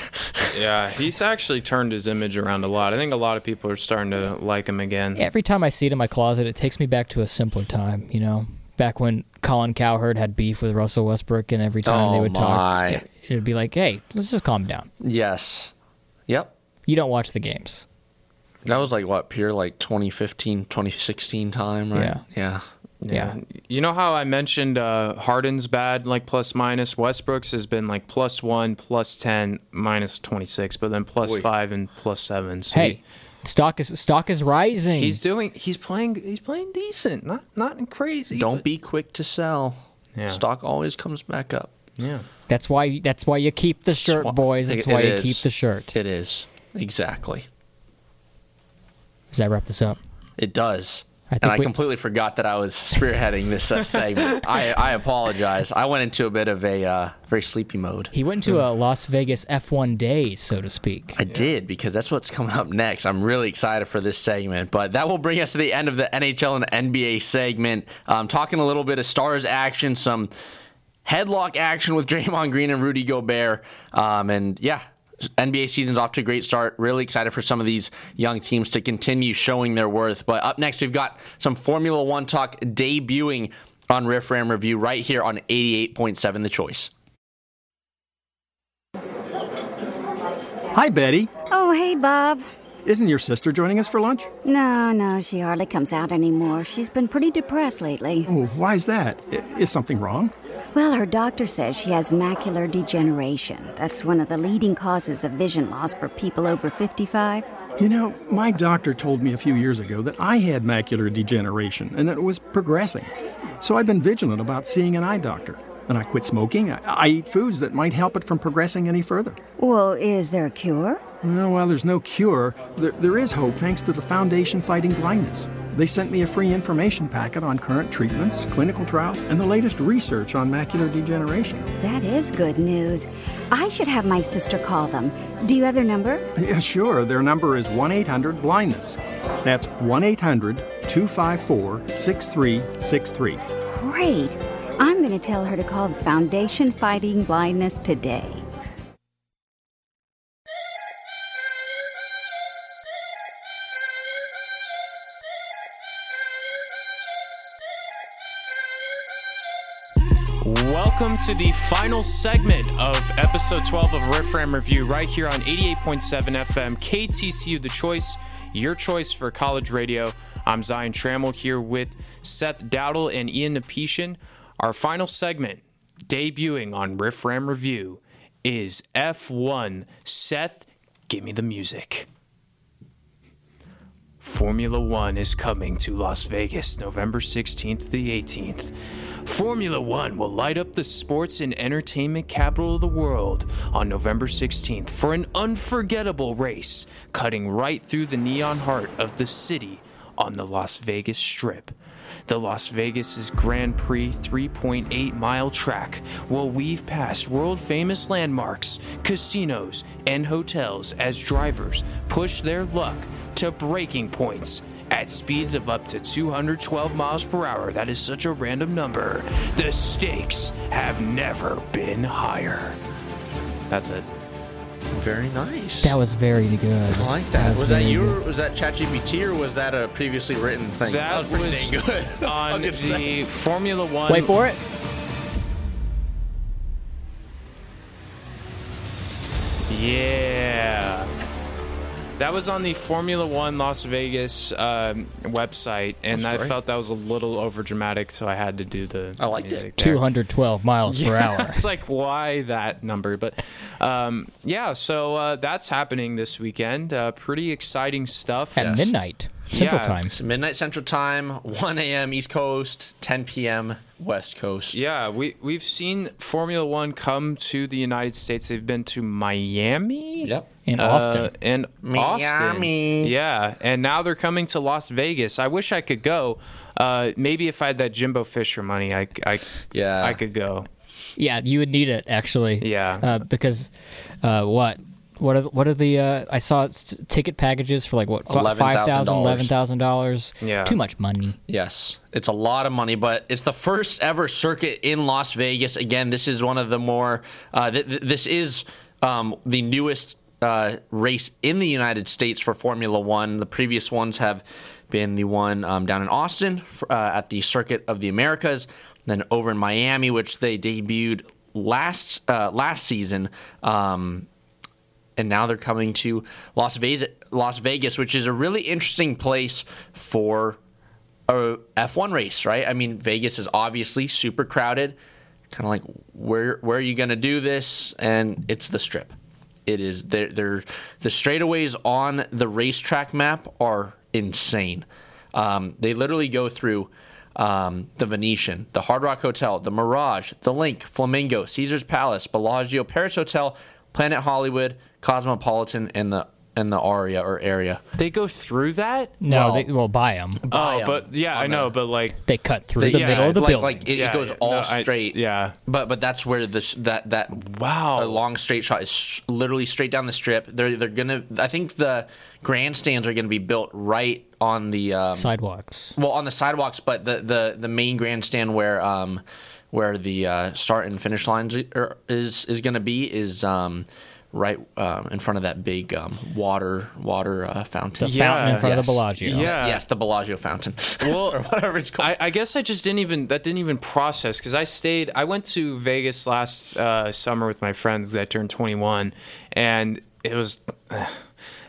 yeah he's actually turned his image around a lot. I think a lot of people are starting to like him again. Every time I see it in my closet, it takes me back to a simpler time, you know, back when Colin Cowherd had beef with Russell Westbrook, and every time oh they would my. talk it, it'd be like, hey, let's just calm down. Yes. Yep. You don't watch the games. That was like what pure like twenty fifteen twenty sixteen time, right? Yeah. Yeah. Yeah. yeah, you know how I mentioned uh, Harden's bad, like plus minus. Westbrook's has been like plus one, plus ten, minus twenty six, but then plus Oy. five and plus seven. So hey, he, stock is stock is rising. He's doing. He's playing. He's playing decent. Not not crazy. Don't but, be quick to sell. Yeah. Stock always comes back up. Yeah, that's why. That's why you keep the shirt, boys. That's it, why it you is. keep the shirt. It is exactly. Does that wrap this up? It does. I think and I we... completely forgot that I was spearheading this uh, segment. I, I apologize. I went into a bit of a uh, very sleepy mode. He went to a Las Vegas F one day, so to speak. I yeah. did, because that's what's coming up next. I'm really excited for this segment. But that will bring us to the end of the N H L and N B A segment. Um, talking a little bit of Stars action, some headlock action with Draymond Green and Rudy Gobert. Um, and, yeah. N B A season's off to a great start. Really excited for some of these young teams to continue showing their worth. But up next, we've got some Formula One talk debuting on Riff Ram Review right here on eighty-eight point seven The Choice. Hi, Betty. Oh, hey, Bob. Isn't your sister joining us for lunch? No, no, she hardly comes out anymore. She's been pretty depressed lately. Oh, why is that? Is something wrong? Well, her doctor says she has macular degeneration. That's one of the leading causes of vision loss for people over fifty-five. You know, my doctor told me a few years ago that I had macular degeneration and that it was progressing. So I've been vigilant about seeing an eye doctor. And I quit smoking. I, I eat foods that might help it from progressing any further. Well, is there a cure? No, well, there's no cure. There, there is hope thanks to the Foundation Fighting Blindness. They sent me a free information packet on current treatments, clinical trials, and the latest research on macular degeneration. That is good news. I should have my sister call them. Do you have their number? Yeah, sure. Their number is one eight hundred blindness. That's one eight hundred two five four six three six three. Great. I'm going to tell her to call the Foundation Fighting Blindness today. Welcome to the final segment of episode twelve of Riff Ram Review right here on eighty-eight point seven F M, K T C U, The Choice, your choice for college radio. I'm Zion Trammell here with Seth Dowdle and Ian Napetian. Our final segment, debuting on Riff Ram Review, is F one. Seth, give me the music. Formula One is coming to Las Vegas, November sixteenth to the eighteenth. Formula One will light up the sports and entertainment capital of the world on November sixteenth for an unforgettable race, cutting right through the neon heart of the city on the Las Vegas Strip. The Las Vegas' Grand Prix three point eight mile track will weave past world-famous landmarks, casinos, and hotels as drivers push their luck to breaking points at speeds of up to two hundred twelve miles per hour. That is such a random number. The stakes have never been higher. That's it. Very nice. That was very good. I like that. that was, was that you? Good. Or was that ChatGPT, or was that a previously written thing? That, that was, was good. On the say. Formula One. Wait for it. Yeah. That was on the Formula One Las Vegas um, website, and I felt that was a little over dramatic, so I had to do the. I liked it. two hundred twelve miles yeah, per hour. It's like, why that number? But um, yeah, so uh, that's happening this weekend. Uh, pretty exciting stuff. At yes. midnight Central yeah. Time. It's midnight Central Time, one a.m. East Coast, ten p.m. West Coast. Yeah, we, we've seen Formula One come to the United States. They've been to Miami. Yep. And Austin. Uh, and Miami. Austin. Yeah. And now they're coming to Las Vegas. I wish I could go. Uh, maybe if I had that Jimbo Fisher money, I, I, yeah. I could go. Yeah, you would need it, actually. Yeah. Uh, because uh, what? What are what are the? Uh, I saw ticket packages for like what five thousand, eleven thousand dollars. Yeah, too much money. Yes, it's a lot of money, but it's the first ever circuit in Las Vegas. Again, this is one of the more. Uh, th- th- this is um, the newest uh, race in the United States for Formula One. The previous ones have been the one um, down in Austin uh, at the Circuit of the Americas, then over in Miami, which they debuted last uh, last season. Um, And now they're coming to Las Vegas, Las Vegas, which is a really interesting place for a F one race, right? I mean, Vegas is obviously super crowded. Kind of like, where where are you going to do this? And it's the Strip. It is they're, they're, the straightaways on the racetrack map are insane. Um, they literally go through um, the Venetian, the Hard Rock Hotel, the Mirage, the Link, Flamingo, Caesars Palace, Bellagio, Paris Hotel, Planet Hollywood, Cosmopolitan, and the in the area or area. They go through that? No, well, they will buy them. Oh, but yeah, I know, but like they cut through the, the yeah, middle of the like, building. Like it yeah, goes all no, straight. I, yeah, but but that's where this that that wow, a long straight shot is literally straight down the strip. They're they're gonna. I think the grandstands are gonna be built right on the um, sidewalks. Well, on the sidewalks, but the the the main grandstand where um where the uh, start and finish lines are, is is gonna be is um. Right um, in front of that big um, water water uh, fountain. The yeah. fountain in front yes. of the Bellagio. Yeah. Yes, the Bellagio fountain. Well, or whatever it's called. I, I guess I just didn't even that didn't even process because I stayed. I went to Vegas last uh, summer with my friends that turned twenty-one, and it was. Uh,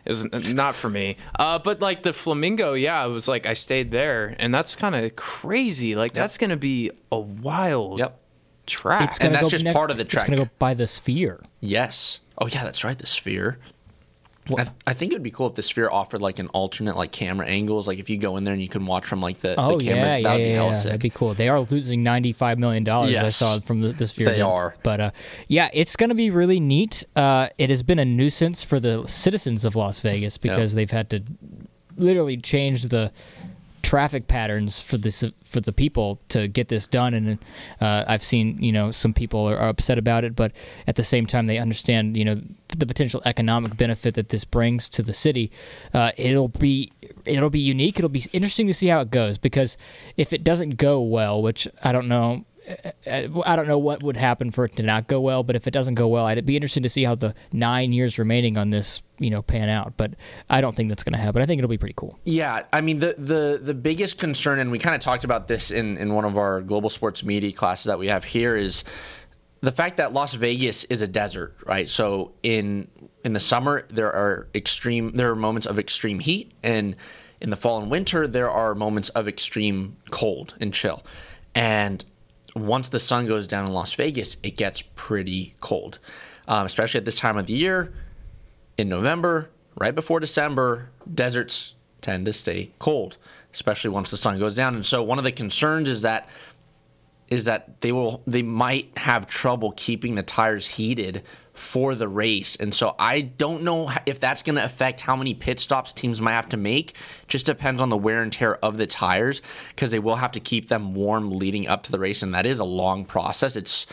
It was not for me. Uh, but, like, the Flamingo, yeah, it was like I stayed there. And that's kind of crazy. Like, yep. that's going to be a wild yep. track. And that's just next, part of the track. It's going to go by the Sphere. Yes. Oh, yeah, that's right, the Sphere. Well, I, I think it would be cool if the Sphere offered, like, an alternate, like, camera angles. Like, if you go in there and you can watch from, like, the, oh, the cameras. Yeah, that would yeah, be hella yeah. sick. That'd be cool. They are losing ninety-five million dollars, yes, I saw, from the, the Sphere. They game. Are. But, uh, yeah, it's going to be really neat. Uh, it has been a nuisance for the citizens of Las Vegas because yep. they've had to literally change the traffic patterns for this for the people to get this done, and uh, I've seen you know some people are, are upset about it, but at the same time they understand you know the potential economic benefit that this brings to the city. Uh, it'll be it'll be unique. It'll be interesting to see how it goes because if it doesn't go well, which I don't know, I don't know what would happen for it to not go well. But if it doesn't go well, it'd be interesting to see how the nine years remaining on this. you know, pan out, but I don't think that's going to happen. I think it'll be pretty cool. Yeah, I mean, the the, the biggest concern, and we kind of talked about this in, in one of our global sports media classes that we have here, is the fact that Las Vegas is a desert, right? So in in the summer, there are extreme, there are moments of extreme heat, and in the fall and winter, there are moments of extreme cold and chill. And once the sun goes down in Las Vegas, it gets pretty cold, um, especially at this time of the year. In November, right before December, deserts tend to stay cold, especially once the sun goes down. And so one of the concerns is that is that they will they might have trouble keeping the tires heated for the race. And so I don't know if that's going to affect how many pit stops teams might have to make. Just depends on the wear and tear of the tires because they will have to keep them warm leading up to the race, and that is a long process. It's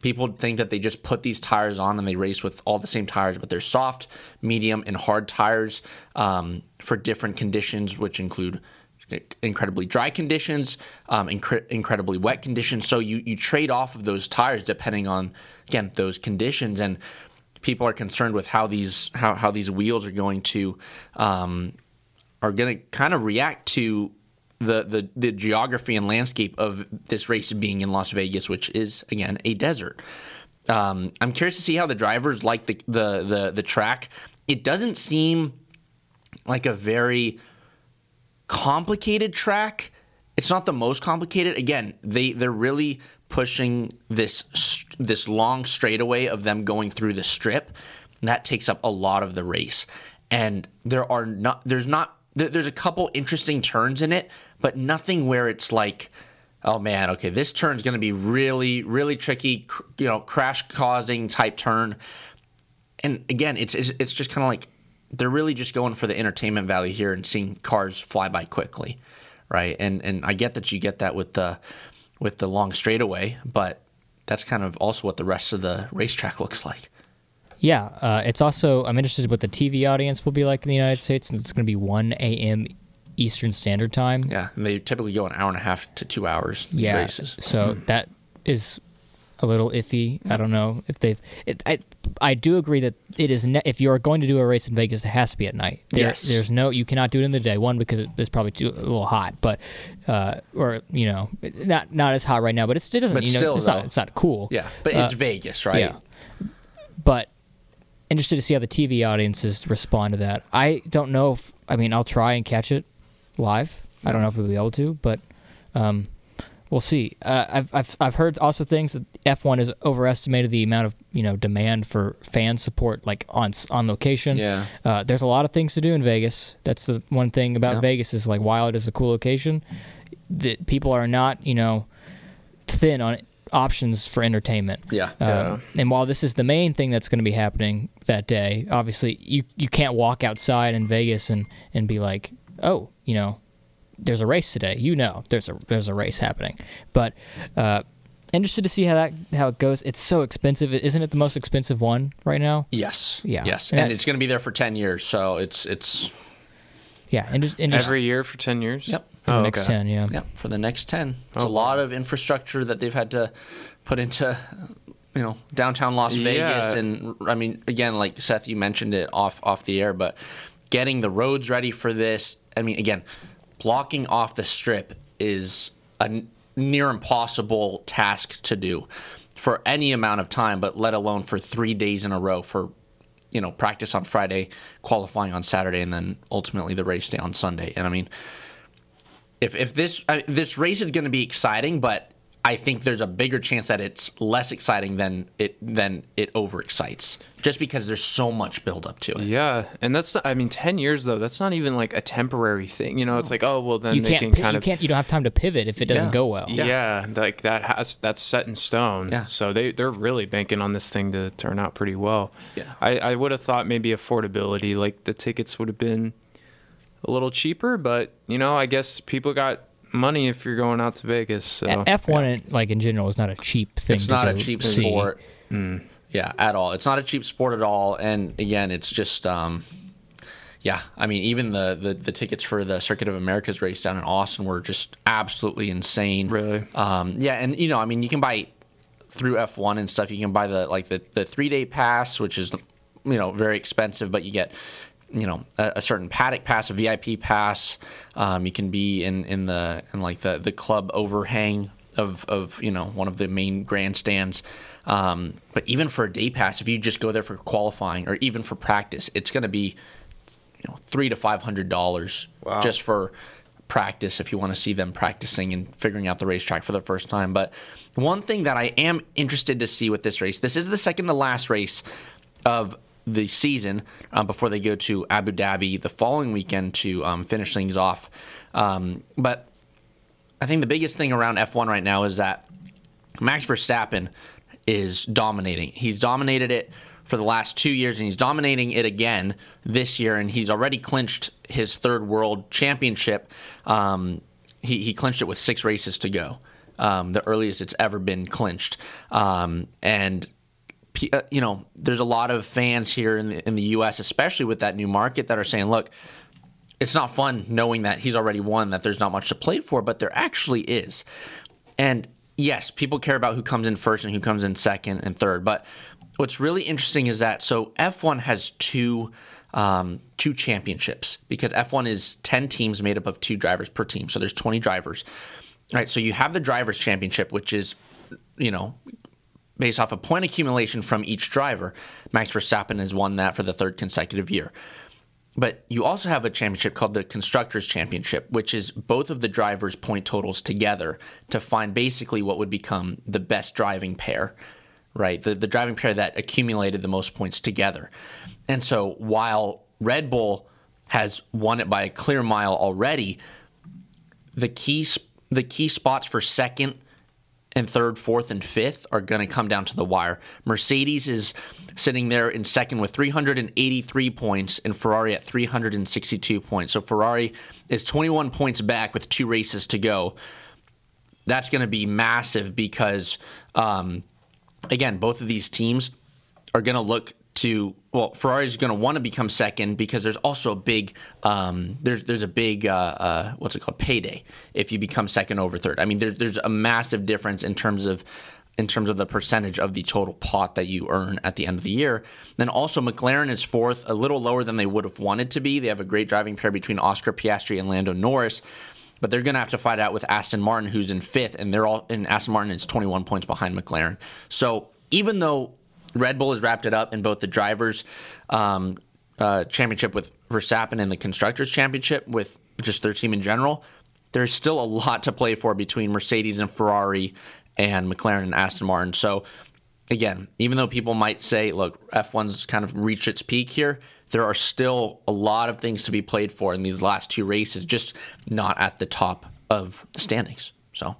People think that they just put these tires on and they race with all the same tires, but they're soft, medium, and hard tires um, for different conditions, which include incredibly dry conditions, um, incre- incredibly wet conditions. So you, you trade off of those tires depending on, again, those conditions. And people are concerned with how these how, how these wheels are going to um, are going to kind of react to The, the the geography and landscape of this race being in Las Vegas, which is, again, a desert. Um, I'm curious to see how the drivers like the, the, the, the track. It doesn't seem like a very complicated track. It's not the most complicated. Again, they, they're really pushing this this long straightaway of them going through the strip, and that takes up a lot of the race. And there are not there's not There's a couple interesting turns in it, but nothing where it's like, oh man, okay, this turn's going to be really, really tricky, cr- you know, crash-causing type turn. And again, it's it's, it's just kind of like they're really just going for the entertainment value here and seeing cars fly by quickly, right? And and I get that you get that with the with the long straightaway, but that's kind of also what the rest of the racetrack looks like. Yeah, uh, it's also, I'm interested in what the T V audience will be like in the United States, and it's going to be one a.m. Eastern Standard Time. Yeah, and they typically go an hour and a half to two hours, these yeah, races. So mm. that is a little iffy. I don't know if they've... It, I I do agree that it is. Ne- if you're going to do a race in Vegas, it has to be at night. There, yes. There's no... You cannot do it in the day, one, because it, it's probably too, a little hot, but... Uh, or, you know, not not as hot right now, but it's, it doesn't... But you know, still, it's, it's, not, it's not cool. Yeah, but uh, it's Vegas, right? Yeah. But... Interested to see how the T V audiences respond to that. I don't know if, I mean, I'll try and catch it live. Yeah. I don't know if we'll be able to, but um, we'll see. Uh, I've, I've I've heard also things that F one has overestimated the amount of you know demand for fan support, like on on location. Yeah. Uh, there's a lot of things to do in Vegas. That's the one thing about yeah. Vegas is like while it is a cool location, that people are not you know thin on options for entertainment. Yeah. Um, yeah. And while this is the main thing that's going to be happening that day, obviously you, you can't walk outside in Vegas and, and be like, oh, you know, there's a race today. You know, there's a there's a race happening. But uh, interested to see how that how it goes. It's so expensive. Isn't it the most expensive one right now? Yes. Yeah. Yes. And, and that, it's going to be there for ten years. So it's it's. Yeah. And just, and just, every year for ten years. Yep. For oh, the next okay. ten. Yeah. Yep. For the next ten. It's oh. a lot of infrastructure that they've had to put into, you know, downtown Las Vegas, yeah. and I mean, again, like Seth, you mentioned it off off the air, but getting the roads ready for this. I mean, again. Blocking off the strip is a near impossible task to do for any amount of time, but let alone for three days in a row for, you know, practice on Friday, qualifying on Saturday, and then ultimately the race day on Sunday. And I mean, if if this I, this race is going to be exciting, but I think there's a bigger chance that it's less exciting than it than it overexcites, just because there's so much buildup to it. Yeah, and that's not, I mean, ten years though. That's not even like a temporary thing. You know, it's like, oh well, then you they can kind you of can't, you don't have time to pivot if it doesn't yeah. go well. Yeah. yeah, like that has that's set in stone. Yeah. So they they're really banking on this thing to turn out pretty well. Yeah, I, I would have thought maybe affordability, like the tickets would have been a little cheaper, but you know, I guess people got money if you're going out to Vegas. So. F one, yeah. like in general, is not a cheap thing. It's not a cheap see. sport. Mm. Yeah, at all. It's not a cheap sport at all. And again, it's just, um, yeah. I mean, even the, the the tickets for the Circuit of Americas race down in Austin were just absolutely insane. Really? Um, yeah, and you know, I mean, you can buy through F one and stuff. You can buy the like the the three day pass, which is, you know, very expensive, but you get, you know, a, a certain paddock pass, a V I P pass. Um, you can be in, in the in like the, the club overhang of of you know, one of the main grandstands. Um, but even for a day pass, if you just go there for qualifying or even for practice, it's going to be, you know, three to five hundred dollars wow. just for practice if you want to see them practicing and figuring out the racetrack for the first time. But one thing that I am interested to see with this race, this is the second to last race of the season uh, before they go to Abu Dhabi the following weekend to um, finish things off. Um, but I think the biggest thing around F one right now is that Max Verstappen is dominating. He's dominated it for the last two years, and he's dominating it again this year, and he's already clinched his third world championship. Um, he, he clinched it with six races to go, um, the earliest it's ever been clinched. Um, and you know, there's a lot of fans here in the, in the U S, especially with that new market, that are saying, look, it's not fun knowing that he's already won, that there's not much to play for, but there actually is. And yes, people care about who comes in first and who comes in second and third. But what's really interesting is that, so F one has two um, two championships, because F one is ten teams made up of two drivers per team. So there's twenty drivers. All right, so you have the Drivers' Championship, which is, you know, based off of point accumulation from each driver. Max Verstappen has won that for the third consecutive year. But you also have a championship called the Constructors' Championship, which is both of the drivers' point totals together to find basically what would become the best driving pair, right? The, the driving pair that accumulated the most points together. And so while Red Bull has won it by a clear mile already, the key the key spots for second and third, fourth, and fifth are going to come down to the wire. Mercedes is sitting there in second with three hundred eighty-three points and Ferrari at three hundred sixty-two points. So Ferrari is twenty-one points back with two races to go. That's going to be massive because, um, again, both of these teams are going to look to, well, Ferrari's going to want to become second because there's also a big, um, there's there's a big, uh, uh, what's it called, payday if you become second over third. I mean, there's there's a massive difference in terms of in terms of the percentage of the total pot that you earn at the end of the year. Then also McLaren is fourth, a little lower than they would have wanted to be. They have a great driving pair between Oscar Piastri and Lando Norris, but they're going to have to fight out with Aston Martin, who's in fifth, and they're all, and Aston Martin is twenty-one points behind McLaren. So even though Red Bull has wrapped it up in both the Drivers' um, uh, Championship with Verstappen and the Constructors' Championship with just their team in general, there's still a lot to play for between Mercedes and Ferrari and McLaren and Aston Martin. So, again, even though people might say, look, F one's kind of reached its peak here, there are still a lot of things to be played for in these last two races, just not at the top of the standings. So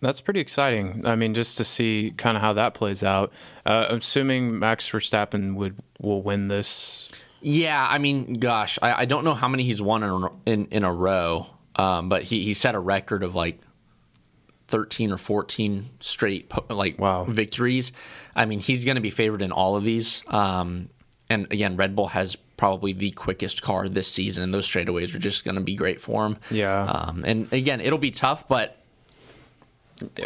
That's pretty exciting. I mean, just to see kind of how that plays out. Uh, assuming Max Verstappen would will win this. Yeah, I mean, gosh, I, I don't know how many he's won in in, in a row, um, but he, he set a record of like thirteen or fourteen straight like wow. victories. I mean, he's going to be favored in all of these. Um, and again, Red Bull has probably the quickest car this season, and those straightaways are just going to be great for him. Yeah. Um, and again, it'll be tough, but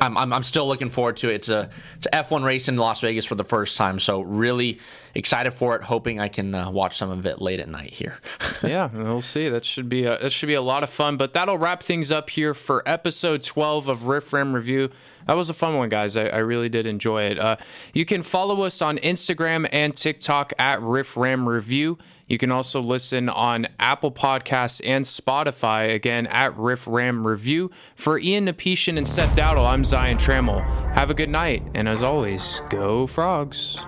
I'm, I'm I'm still looking forward to it. It's a it's an F one race in Las Vegas for the first time, so really excited for it. Hoping I can uh, watch some of it late at night here. Yeah, we'll see. That should be a, that should be a lot of fun. But that'll wrap things up here for episode twelve of Riff Ram Review. That was a fun one, guys. I, I really did enjoy it. Uh, you can follow us on Instagram and TikTok at Riff Ram Review. You can also listen on Apple Podcasts and Spotify, again, at Riff Ram Review. For Ian Napetian and Seth Dowdle, I'm Zion Trammell. Have a good night, and as always, go Frogs.